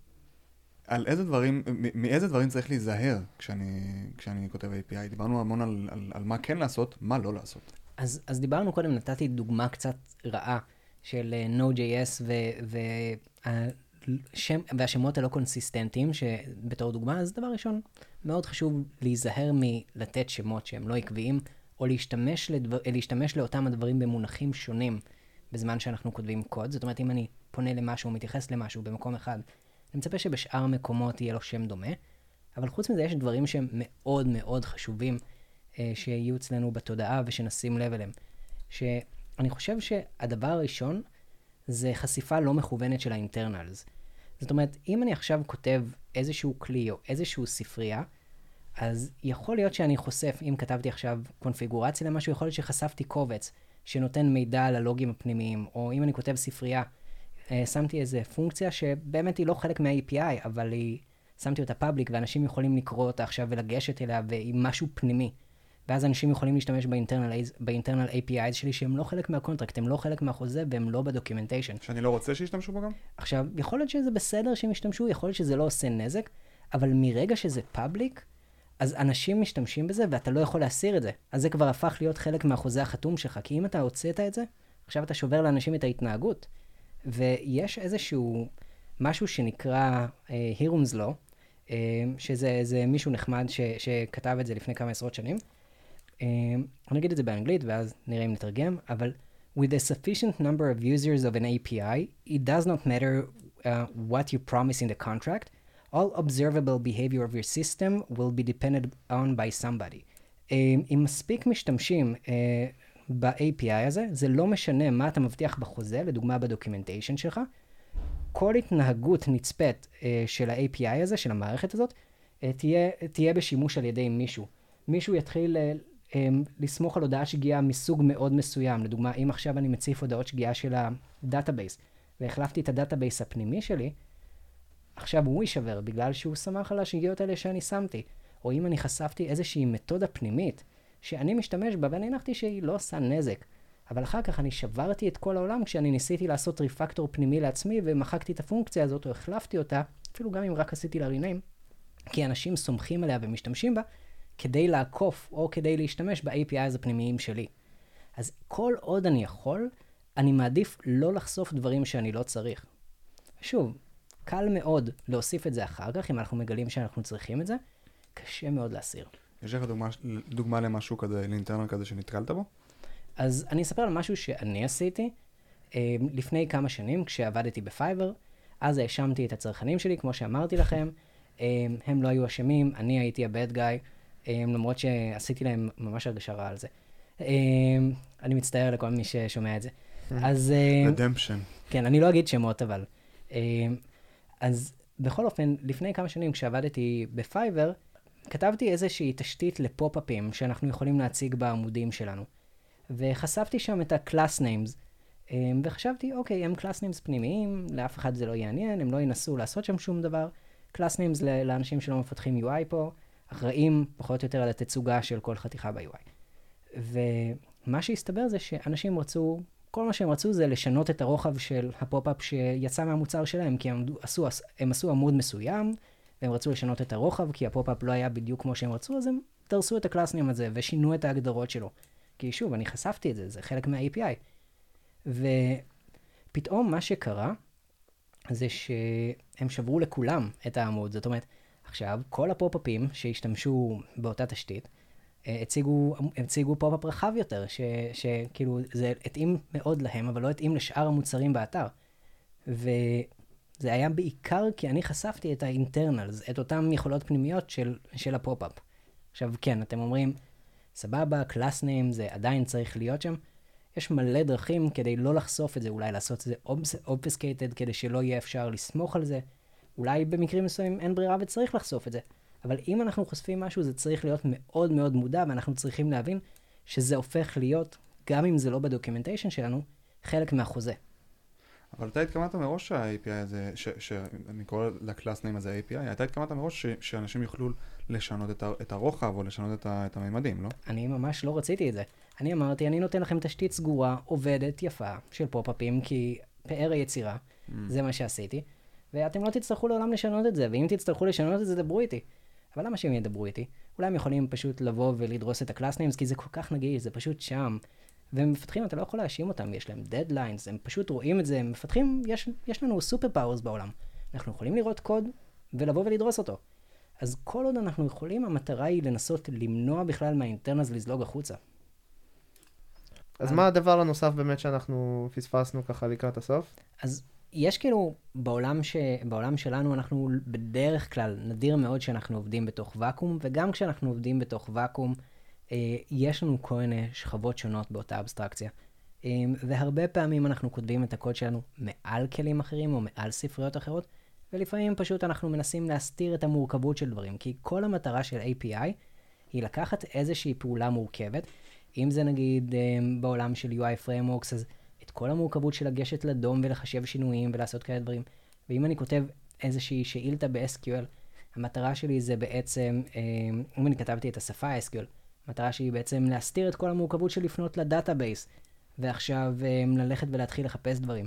על איזה דברים, מאיזה דברים צריך להיזהר כשאני, כשאני כותב איי פי איי? דיברנו המון על, על, על מה כן לעשות, מה לא לעשות. אז, אז דיברנו קודם, נתתי דוגמה קצת רעה של נו ג'יי אס ו, והשם, והשמות הלא קונסיסטנטיים, שבתור דוגמה, אז דבר ראשון, מאוד חשוב להיזהר מלתת שמות שהם לא עקביים, או להשתמש, לדבר, להשתמש לאותם הדברים במונחים שונים בזמן שאנחנו כותבים קוד. זאת אומרת, אם אני פונה למשהו, מתייחס למשהו במקום אחד, אני מצפה שבשאר מקומות יהיה לו שם דומה, אבל חוץ מזה יש דברים שהם מאוד מאוד חשובים אה, שיהיו אצלנו בתודעה ושנשים לב אליהם. שאני חושב שהדבר הראשון זה חשיפה לא מכוונת של האינטרנלס. זאת אומרת, אם אני עכשיו כותב איזשהו כלי או איזשהו ספרייה, אז יכול להיות שאני חושף, אם כתבתי עכשיו קונפיגורציה למשהו, יכול להיות שחשפתי קובץ שנותן מידע על הלוגים הפנימיים, או אם אני כותב ספרייה, שמתי איזה פונקציה שבאמת היא לא חלק מה-איי פי איי, אבל היא, שמתי אותה פאבליק, ואנשים יכולים לקרוא אותה עכשיו ולגשת אליה, והיא משהו פנימי. ואז אנשים יכולים להשתמש ב-internal איי פי איז שלי, שהם לא חלק מהקונטרקט, הם לא חלק מהחוזה, והם לא בדוקימנטיישן. שאני לא רוצה שישתמשו בו גם? עכשיו, יכול להיות שזה בסדר שהם ישתמשו, יכול להיות שזה לא עושה נזק, אבל מרגע שזה פאבליק, אז אנשים משתמשים בזה, ואתה לא יכול להסיר את זה. אז זה כבר הפך להיות חלק מהחוזה החתום שלך, כי אם אתה הוצאת את זה, עכשיו אתה שובר לאנשים את ההתנהגות. ויש איזשהו משהו שנקרא הירומס לו, שזה איזה מישהו נחמד ש, שכתב את זה לפני כמה עשרות שנים. אני אגיד את זה באנגלית ואז נראה אם נתרגם, אבל with a sufficient number of users of an איי פי איי, it does not matter uh, what you promise in the contract. All observable behavior of your system will be depended on by somebody. אם מספיק משתמשים ב-איי פי איי הזה, זה לא משנה מה אתה מבטיח בחוזה, לדוגמה בדוקימנטיישן שלך, כל התנהגות נצפית אה, של ה-איי פי איי הזה, של המערכת הזאת, אה, תהיה, תהיה בשימוש על ידי מישהו. מישהו יתחיל אה, אה, לסמוך על הודעה שגיאה מסוג מאוד מסוים, לדוגמה, אם עכשיו אני מציף הודעות שגיאה של הדאטאבייס, והחלפתי את הדאטאבייס הפנימי שלי, עכשיו הוא יישבר בגלל שהוא שמח על השגיאות האלה שאני שמתי, או אם אני חשפתי איזושהי מתודה פנימית שאני משתמש בה ואני הנחתי שהיא לא עושה נזק, אבל אחר כך אני שברתי את כל העולם כשאני ניסיתי לעשות ריפקטור פנימי לעצמי ומחקתי את הפונקציה הזאת או החלפתי אותה, אפילו גם אם רק עשיתי לה ריניים, כי אנשים סומכים עליה ומשתמשים בה כדי לעקוף או כדי להשתמש ב-A P Is הפנימיים שלי. אז כל עוד אני יכול, אני מעדיף לא לחשוף דברים שאני לא צריך. שוב, קל מאוד להוסיף את זה אחר כך, אם אנחנו מגלים שאנחנו צריכים את זה, קשה מאוד להסיר. יש לך דוגמה, דוגמה למשהו כזה, לאינטרנר כזה שנתקלת בו? אז אני אספר על משהו שאני עשיתי לפני כמה שנים, כשעבדתי בפייבר, אז האשמתי את הצרכנים שלי, כמו שאמרתי לכם, הם לא היו אשמים, אני הייתי הבאד גיא, למרות שעשיתי להם ממש הרגשה רעה על זה. אני מצטער לכל מי ששומע את זה. אז... רדמפשן. כן, אני לא אגיד שמות, אבל... אז בכל אופן, לפני כמה שנים כשעבדתי בפייבר, כתבתי איזושהי תשתית לפופ-אפים שאנחנו יכולים להציג בעמודים שלנו. וחשפתי שם את ה-class names, וחשבתי, אוקיי, הם class names פנימיים, לאף אחד זה לא יעניין, הם לא ינסו לעשות שם שום דבר. class names לאנשים שלא מפתחים U I פה, אחראים פחות או יותר על התצוגה של כל חתיכה ב-U I. ומה שהסתבר זה שאנשים רצו, כל מה שהם רצו זה לשנות את הרוחב של הפופ-אפ שיצא מהמוצר שלהם, כי הם עשו, הם עשו עמוד מסוים, והם רצו לשנות את הרוחב, כי הפופ-אפ לא היה בדיוק כמו שהם רצו, אז הם דרסו את ה-class name הזה ושינו את ההגדרות שלו. כי שוב, אני חשפתי את זה, זה חלק מה-A P I. ופתאום מה שקרה, זה שהם שברו לכולם את העמוד. זאת אומרת, עכשיו, כל הפופ-אפים שהשתמשו באותה תשתית, הציגו, הציגו פופ-אפ רחב יותר, ש, שכאילו זה התאים מאוד להם, אבל לא התאים לשאר המוצרים באתר. וזה היה בעיקר כי אני חשפתי את ה-internals, את אותם יכולות פנימיות של, של הפופ-אפ. עכשיו, כן, אתם אומרים, סבבה, class name, זה עדיין צריך להיות שם. יש מלא דרכים כדי לא לחשוף את זה, אולי לעשות את זה obfuscated, כדי שלא יהיה אפשר לסמוך על זה. אולי במקרים מסוימים אין ברירה וצריך לחשוף את זה. אבל אם אנחנו חושפים משהו, זה צריך להיות מאוד מאוד מודע, ואנחנו צריכים להבין שזה הופך להיות, גם אם זה לא בדוקומנטיישן שלנו, חלק מהחוזה. אבל אתה התכוונת מראש שה-A P I הזה, שאני קורא ל-class name הזה A P I, אתה התכוונת מראש שאנשים יוכלו לשנות את הרוחב או לשנות את הממדים, לא? אני ממש לא רציתי את זה. אני אמרתי, אני נותן לכם תשתית סגורה, עובדת, יפה, של פופ-אפים, כי פאר היצירה, זה מה שעשיתי, ואתם לא תצטרכו לעולם לשנות את זה, ואם תצטרכו לשנות את זה, דברו איתי. אבל למה שהם ידברו איתי? אולי הם יכולים פשוט לבוא ולדרוס את ה-class names, כי זה כל כך נגיש, זה פשוט שם. ומפתחים, אתה לא יכול להאשים אותם, יש להם deadlines, הם פשוט רואים את זה, הם מפתחים, יש, יש לנו superpowers בעולם. אנחנו יכולים לראות קוד ולבוא ולדרוס אותו. אז כל עוד אנחנו יכולים, המטרה היא לנסות למנוע בכלל מהאינטרנז לזלוג החוצה. אז מה הדבר הנוסף באמת שאנחנו פספסנו ככה לקראת הסוף? אז יש כאילו, בעולם, ש... בעולם שלנו אנחנו בדרך כלל נדיר מאוד שאנחנו עובדים בתוך וקום, וגם כשאנחנו עובדים בתוך וקום, אה, יש לנו כל מיני שכבות שונות באותה אבסטרקציה. אה, והרבה פעמים אנחנו כותבים את הקוד שלנו מעל כלים אחרים או מעל ספריות אחרות, ולפעמים פשוט אנחנו מנסים להסתיר את המורכבות של דברים, כי כל המטרה של A P I היא לקחת איזושהי פעולה מורכבת, אם זה נגיד אה, בעולם של U I Frameworks, אז את כל המורכבות של לגשת לדום ולחשב שינויים ולעשות כאלה דברים. ואם אני כותב איזושהי שאילתה ב-S Q L, המטרה שלי זה בעצם, אם אני כתבתי את השפה S Q L, המטרה שלי בעצם להסתיר את כל המורכבות של לפנות לדאטאבייס, ועכשיו ללכת ולהתחיל לחפש דברים.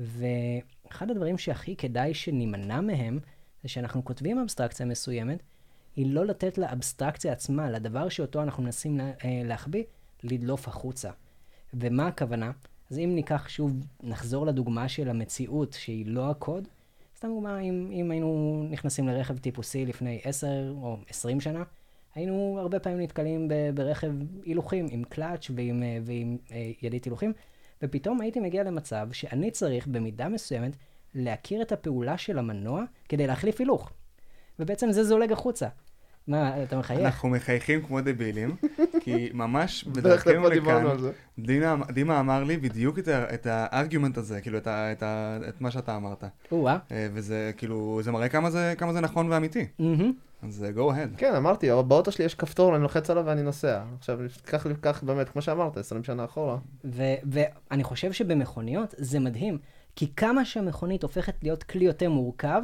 ואחד הדברים שהכי כדאי שנימנע מהם, זה שאנחנו כותבים אבסטרקציה מסוימת, היא לא לתת לאבסטרקציה עצמה, לדבר שאותו אנחנו מנסים להחביא, לדלוף החוצה. ומה הכוונה? אז אם ניקח שוב, נחזור לדוגמה של המציאות שהיא לא הקוד, סתם דוגמה, אם, אם היינו נכנסים לרכב טיפוסי לפני עשר או עשרים שנה, היינו הרבה פעמים נתקלים ב- ברכב הילוכים עם קלאץ' ועם, ועם אה, ידית הילוכים, ופתאום הייתי מגיע למצב שאני צריך במידה מסוימת להכיר את הפעולה של המנוע כדי להחליף הילוך. ובעצם זה זולג החוצה. מה, אתה מחייך? אנחנו מחייכים כמו דבילים, כי ממש בדרכנו לכאן, דימה אמר לי בדיוק את הארגומנט הזה, כאילו את מה שאתה אמרת. וזה כאילו, זה מראה כמה זה נכון ואמיתי. אז go ahead. כן, אמרתי, באוטו שלי יש כפתור, אני לוחץ עליו ואני נוסע. עכשיו, כך באמת, כמו שאמרת, עשרים שנה אחורה. ואני חושב שבמכוניות זה מדהים, כי כמה שהמכונית הופכת להיות כלי יותר מורכב,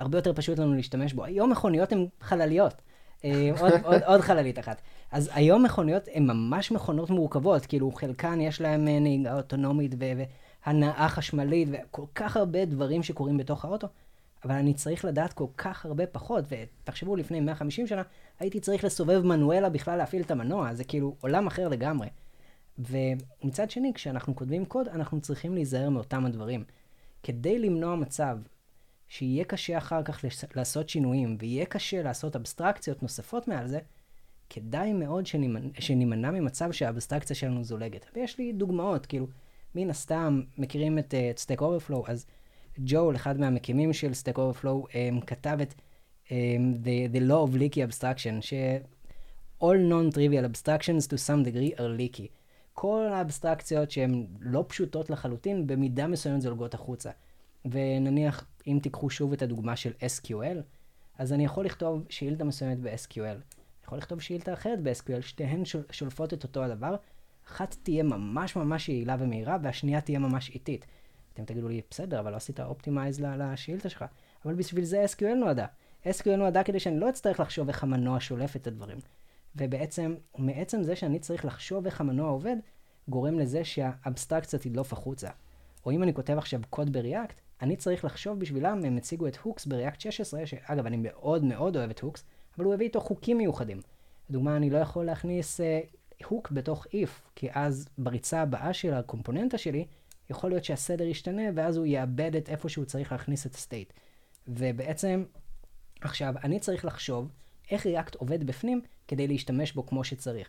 הרבה יותר פשוט לנו להשתמש בו. היום מכוניות הן חלליות. עוד, עוד, עוד חללית אחת. אז היום מכוניות הן ממש מכונות מורכבות, כאילו חלקן יש להן נהיגה אוטונומית והנאה חשמלית וכל כך הרבה דברים שקורים בתוך האוטו, אבל אני צריך לדעת כל כך הרבה פחות, ותחשבו לפני מאה וחמישים שנה, הייתי צריך לסובב מנואלה בכלל להפעיל את המנוע, זה כאילו עולם אחר לגמרי. ומצד שני, כשאנחנו כותבים קוד, אנחנו צריכים להיזהר מאותם הדברים. כדי למנוע מצב שיהיה קשה אחר כך לעשות שינויים, ויהיה קשה לעשות אבסטרקציות נוספות מעל זה, כדאי מאוד שנימנע ממצב שהאבסטרקציה שלנו זולגת. ויש לי דוגמאות, כאילו, מן הסתם מכירים את Stack Overflow, אז ג'ול, אחד מהמקימים של Stack Overflow, כתב את The Law of Leaky Abstraction, ש... All non-trivial abstractions to some degree are leaky. כל האבסטרקציות שהן לא פשוטות לחלוטין, במידה מסוימת זולגות החוצה. ונניח, אם תיקחו שוב את הדוגמה של אס קיו אל, אז אני יכול לכתוב שאילתה מסוימת ב-אס קיו אל. אני יכול לכתוב שאילתה אחרת ב-אס קיו אל, שתיהן שולפות את אותו הדבר. אחת תהיה ממש ממש יעילה ומהירה, והשנייה תהיה ממש איטית. אתם תגידו לי, בסדר, אבל לא עשית אופטימייז לשאילתה שלך. אבל בשביל זה אס קיו אל נועדה. אס קיו אל נועדה כדי שאני לא אצטרך לחשוב איך המנוע שולף את הדברים. ובעצם, מעצם זה שאני צריך לחשוב איך המנוע עובד, גורם לזה שהאבסטרקציה תדלוף החוצה. או אם אני כותב עכשיו קוד בריאקט, אני צריך לחשוב בשבילם, הם הציגו את הוקס בריאקט שש עשרה, שאגב, אני מאוד מאוד אוהב את הוקס, אבל הוא הביא איתו חוקים מיוחדים. לדוגמה, אני לא יכול להכניס uh, הוק בתוך if, כי אז בריצה הבאה של הקומפוננטה שלי, יכול להיות שהסדר ישתנה, ואז הוא יאבד את איפה שהוא צריך להכניס את הסטייט. ובעצם, עכשיו, אני צריך לחשוב איך ריאקט עובד בפנים, כדי להשתמש בו כמו שצריך.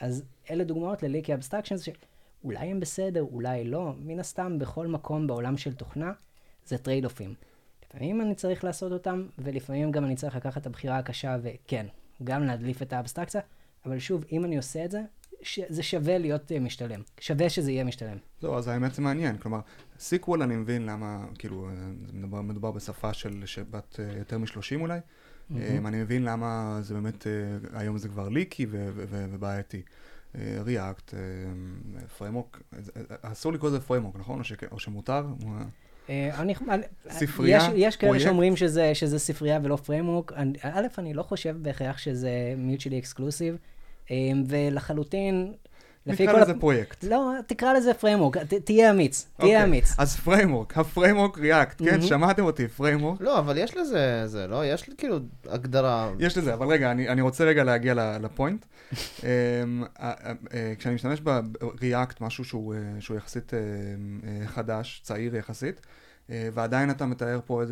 אז אלה דוגמאות לליקי אבסטרקשן, שאולי הם בסדר, אולי לא, מן הסתם בכל מקום בעולם של תוכנה, זה טרייד אופים. לפעמים אני צריך לעשות אותם, ולפעמים גם אני צריך לקחת את הבחירה הקשה, וכן, גם להדליף את האבסטרקציה, אבל שוב, אם אני עושה את זה, ש... זה שווה להיות משתלם. שווה שזה יהיה משתלם. לא, אז האמת זה מעניין. כלומר, סיקוול אני מבין למה, כאילו, מדובר, מדובר בשפה של שבת יותר משלושים אולי, אני מבין למה זה באמת, היום זה כבר ליקי ובעייתי. ריאקט, פריימורק, אסור לקרוא לזה פריימורק, נכון? או שמותר? ספרייה? יש כאלה שאומרים שזה ספרייה ולא פריימורק. א', אני לא חושב בהכרח שזה mutually exclusive, ולחלוטין... תקרא לזה פרויקט. לא, תקרא לזה פריימורק, תהיה אמיץ, תהיה אמיץ. אז פריימורק, הפריימורק ריאקט, כן, שמעתם אותי, פריימורק. לא, אבל יש לזה, זה לא, יש כאילו הגדרה. יש לזה, אבל רגע, אני רוצה רגע להגיע לפוינט. כשאני משתמש בריאקט, משהו שהוא יחסית חדש, צעיר יחסית, ועדיין אתה מתאר פה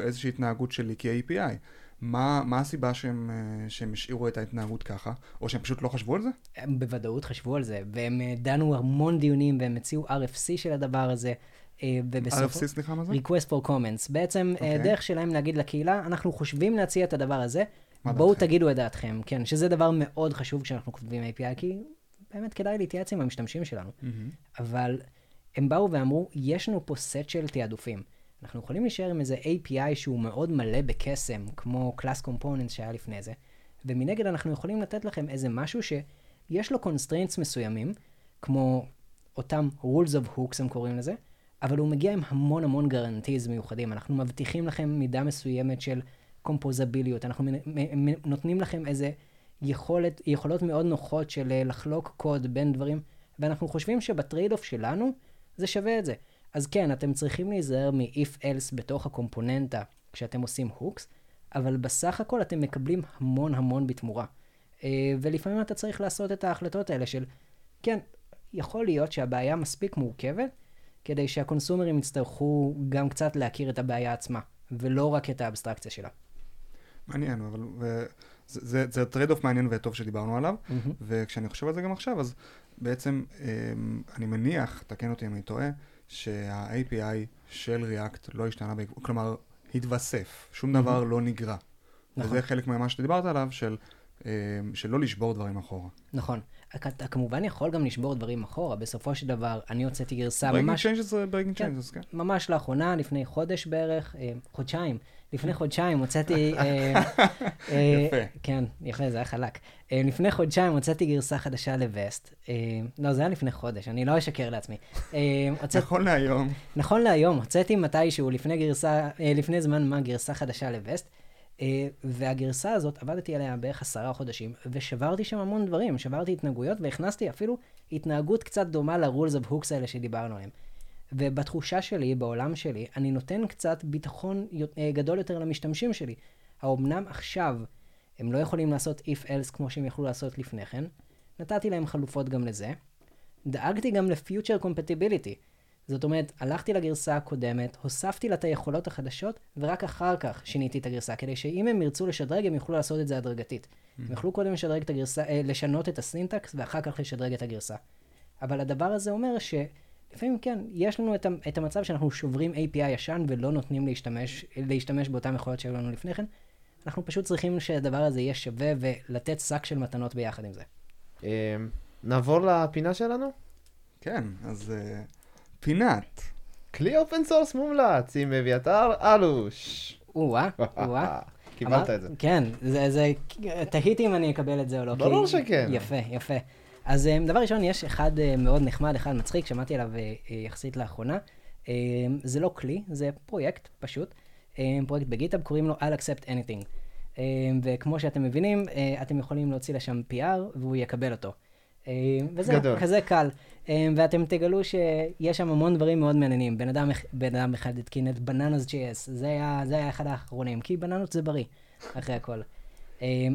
איזושהי התנהגות שלי כ-איי פי איי. מה, מה הסיבה שהם, שהם השאירו את ההתנהגות ככה? או שהם פשוט לא חשבו על זה? הם בוודאות חשבו על זה, והם דנו המון דיונים, והם הציעו R F C של הדבר הזה. R F C, סליחה, מה זה? Request for Comments. בעצם okay. דרך שלהם להגיד לקהילה, אנחנו חושבים להציע את הדבר הזה, בואו דעתכם? תגידו את דעתכם. כן, שזה דבר מאוד חשוב כשאנחנו כותבים איי פי איי, כי באמת כדאי להתייעץ עם המשתמשים שלנו. Mm-hmm. אבל הם באו ואמרו, יש לנו פה סט של תיעדופים. אנחנו יכולים להישאר עם איזה איי פי איי שהוא מאוד מלא בקסם, כמו Class Components שהיה לפני זה, ומנגד אנחנו יכולים לתת לכם איזה משהו שיש לו constraints מסוימים, כמו אותם rules of hooks הם קוראים לזה, אבל הוא מגיע עם המון המון guarantees מיוחדים. אנחנו מבטיחים לכם מידה מסוימת של composability, אנחנו נותנים לכם איזה יכולת, יכולות מאוד נוחות של לחלוק קוד בין דברים, ואנחנו חושבים שבטרייד-אוף שלנו זה שווה את זה. אז כן, אתם צריכים להיזהר מ-if-else בתוך הקומפוננטה כשאתם עושים hooks, אבל בסך הכל אתם מקבלים המון המון בתמורה. ולפעמים אתה צריך לעשות את ההחלטות האלה של, כן, יכול להיות שהבעיה מספיק מורכבת, כדי שהקונסומרים יצטרכו גם קצת להכיר את הבעיה עצמה, ולא רק את האבסטרקציה שלה. מעניין, אבל... ו... זה, זה טרייד-אוף מעניין וטוב שדיברנו עליו, mm-hmm. וכשאני חושב על זה גם עכשיו, אז בעצם אני מניח, תקן אותי אם אני טועה, שה-איי פי איי של ריאקט לא השתנה, כלומר, התווסף, שום דבר mm-hmm. לא נגרע. נכון. וזה חלק ממה שדיברת עליו, של שלא לשבור דברים אחורה. נכון. אתה כמובן יכול גם לשבור דברים אחורה. בסופו של דבר, אני הוצאתי גרסה ממש... breaking changes, כן. ממש לאחרונה, לפני חודש בערך, חודשיים. לפני חודשיים הוצאתי... יפה. כן, יפה, זה היה חלק. לפני חודשיים הוצאתי גרסה חדשה לווסט. לא, זה היה לפני חודש, אני לא אשקר לעצמי. נכון להיום. נכון להיום, הוצאתי מתישהו לפני זמן מה גרסה חדשה לווסט, והגרסה הזאת, עבדתי עליה בערך עשרה חודשים, ושברתי שם המון דברים, שברתי התנהגויות, והכנסתי אפילו התנהגות קצת דומה ל-rules of hooks האלה שדיברנו עליהם. ובתחושה שלי, בעולם שלי, אני נותן קצת ביטחון גדול יותר למשתמשים שלי. האומנם עכשיו הם לא יכולים לעשות if-else כמו שהם יכלו לעשות לפני כן, נתתי להם חלופות גם לזה, דאגתי גם ל-future compatibility, זאת אומרת, הלכתי לגרסה הקודמת, הוספתי לה את היכולות החדשות, ורק אחר כך שיניתי את הגרסה, כדי שאם הם ירצו לשדרג, הם יוכלו לעשות את זה הדרגתית. Mm-hmm. הם יוכלו קודם לשדרג את הגרסה, אה, לשנות את הסינטקס, ואחר כך לשדרג את הגרסה. אבל הדבר הזה אומר שלפעמים כן, יש לנו את, את המצב שאנחנו שוברים איי פי איי ישן, ולא נותנים להשתמש, להשתמש באותן יכולות שהיו לנו לפני כן. אנחנו פשוט צריכים שהדבר הזה יהיה שווה, ולתת סק של מתנות ביחד עם זה. נעבור לפינה שלנו? כן, אז... פינת. כלי אופן סורס מומלץ עם אביתר אלוש. וואה, וואה. קיבלת את זה. כן, זה, זה, תהיתי אם אני אקבל את זה או לא. ברור שכן. יפה, יפה. אז דבר ראשון, יש אחד מאוד נחמד, אחד מצחיק, שמעתי עליו יחסית לאחרונה. זה לא כלי, זה פרויקט פשוט. פרויקט בגיטאב, קוראים לו I'll accept anything. וכמו שאתם מבינים, אתם יכולים להוציא לשם פי אר והוא יקבל אותו. וזה כזה קל. ואתם תגלו שיש שם המון דברים מאוד מעניינים. בן אדם, בן אדם אחד התקין את בננות ג'י אס. זה היה, זה היה אחד האחרונים, כי בננות זה בריא, אחרי הכל.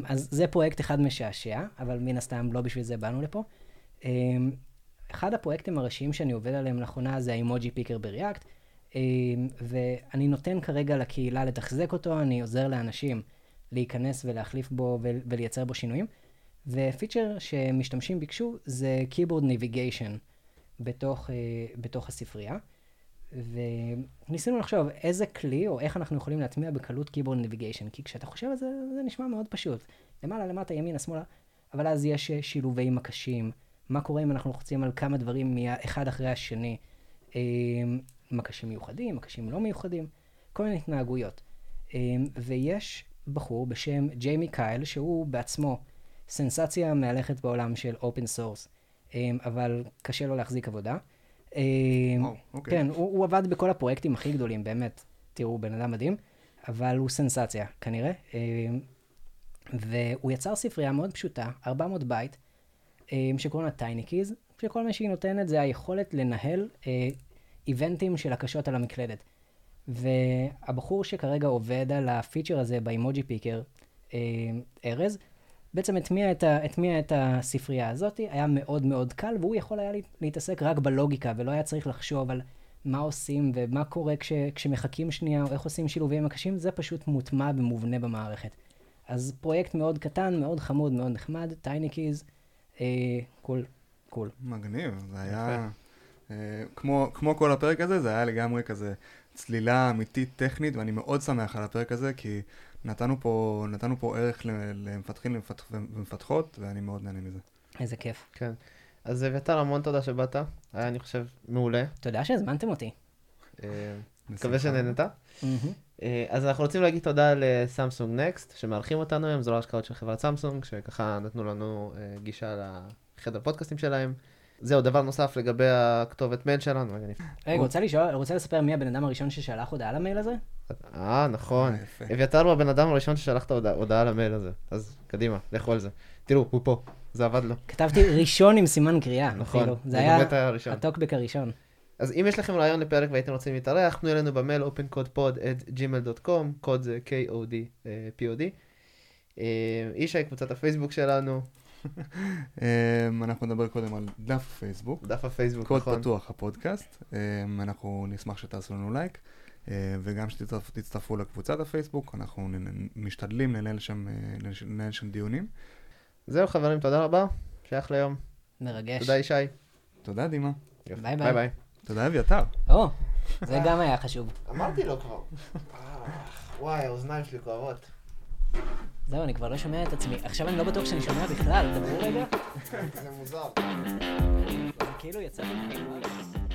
אז זה פרויקט אחד משעשע, אבל מן הסתם לא בשביל זה באנו לפה. אחד הפרויקטים הראשיים שאני עובד עליהם לאחרונה זה האמוג'י פיקר בריאקט, ואני נותן כרגע לקהילה לתחזק אותו, אני עוזר לאנשים להיכנס ולהחליף בו ולייצר בו שינויים. ופיצ'ר שמשתמשים ביקשו זה keyboard navigation בתוך, בתוך הספרייה. וניסינו לחשוב איזה כלי או איך אנחנו יכולים להטמיע בקלות keyboard navigation, כי כשאתה חושב על זה, זה נשמע מאוד פשוט. למעלה, למטה, ימינה, שמאלה, אבל אז יש שילובי מקשים. מה קורה אם אנחנו לוחצים על כמה דברים מאחד אחרי השני? מקשים מיוחדים, מקשים לא מיוחדים, כל מיני התנהגויות. ויש בחור בשם ג'יימי קייל, שהוא בעצמו סנסציה מהלכת בעולם של אופן סורס, אבל קשה לו להחזיק עבודה. כן, הוא עבד בכל הפרויקטים הכי גדולים, באמת, תראו, בן אדם מדהים, אבל הוא סנסציה, כנראה. והוא יצר ספרייה מאוד פשוטה, ארבע מאות בייט, שקוראים לה טייני קיז, שכל מה שהיא נותנת זה היכולת לנהל איבנטים של הקשות על המקלדת. והבחור שכרגע עובד על הפיצ'ר הזה באימוג'י פיקר, ארז, בעצם הטמיע את, את הספרייה הזאת, היה מאוד מאוד קל, והוא יכול היה להתעסק רק בלוגיקה, ולא היה צריך לחשוב על מה עושים ומה קורה כש, כשמחכים שנייה, או איך עושים שילובים מקשים, זה פשוט מוטמע ומובנה במערכת. אז פרויקט מאוד קטן, מאוד חמוד, מאוד נחמד, Tiny Keys, אה, קול, קול. מגניב, זה היה, אה, כמו, כמו כל הפרק הזה, זה היה לגמרי כזה צלילה אמיתית טכנית, ואני מאוד שמח על הפרק הזה, כי... נתנו פה, נתנו פה ערך למפתחים למפתח, ומפתחות, ואני מאוד נהנה מזה. איזה כיף. כן. אז אביתר, המון תודה שבאת. היה, אני חושב, מעולה. תודה שהזמנתם אותי. מקווה שנהנת. אז אנחנו רוצים להגיד תודה לסמסונג נקסט, שמארחים אותנו היום, זו ההשקעות של חברת סמסונג, שככה נתנו לנו גישה לחד הפודקאסטים שלהם. זהו, דבר נוסף לגבי הכתובת מייל שלנו. רגע, רוצה לשאול, רוצה לספר מי הבן אדם הראשון ששלח הודעה למייל הזה? אה, נכון. אביתר הוא הבן אדם הראשון ששלח את ההודעה למייל הזה. אז קדימה, לכו על זה. תראו, הוא פה, זה עבד לו. כתבתי ראשון עם סימן קריאה. נכון, זה היה הטוקבק הראשון. אז אם יש לכם רעיון לפרק והייתם רוצים להתארח, פנו אלינו במייל open code pod at gmail dot com, קוד זה K O D P O D. אישי, קבוצת הפייסבוק שלנו. אנחנו נדבר קודם על דף הפייסבוק. דף הפייסבוק, נכון. קוד פתוח הפודקאסט. אנחנו נשמח שתעשו לנו לייק, וגם שתצטרפו לקבוצת הפייסבוק. אנחנו משתדלים לנהל שם דיונים. זהו חברים, תודה רבה. שייך ליום. מרגש. תודה ישי. תודה דימה. ביי ביי. תודה אביתר. או, זה גם היה חשוב. אמרתי לו כבר. וואי, האוזניים שלי כואבות. זהו, אני כבר לא שומע את עצמי. עכשיו אני לא בטוח שאני שומע בכלל, דברו רגע. זה מוזר. זה כאילו יצא לי.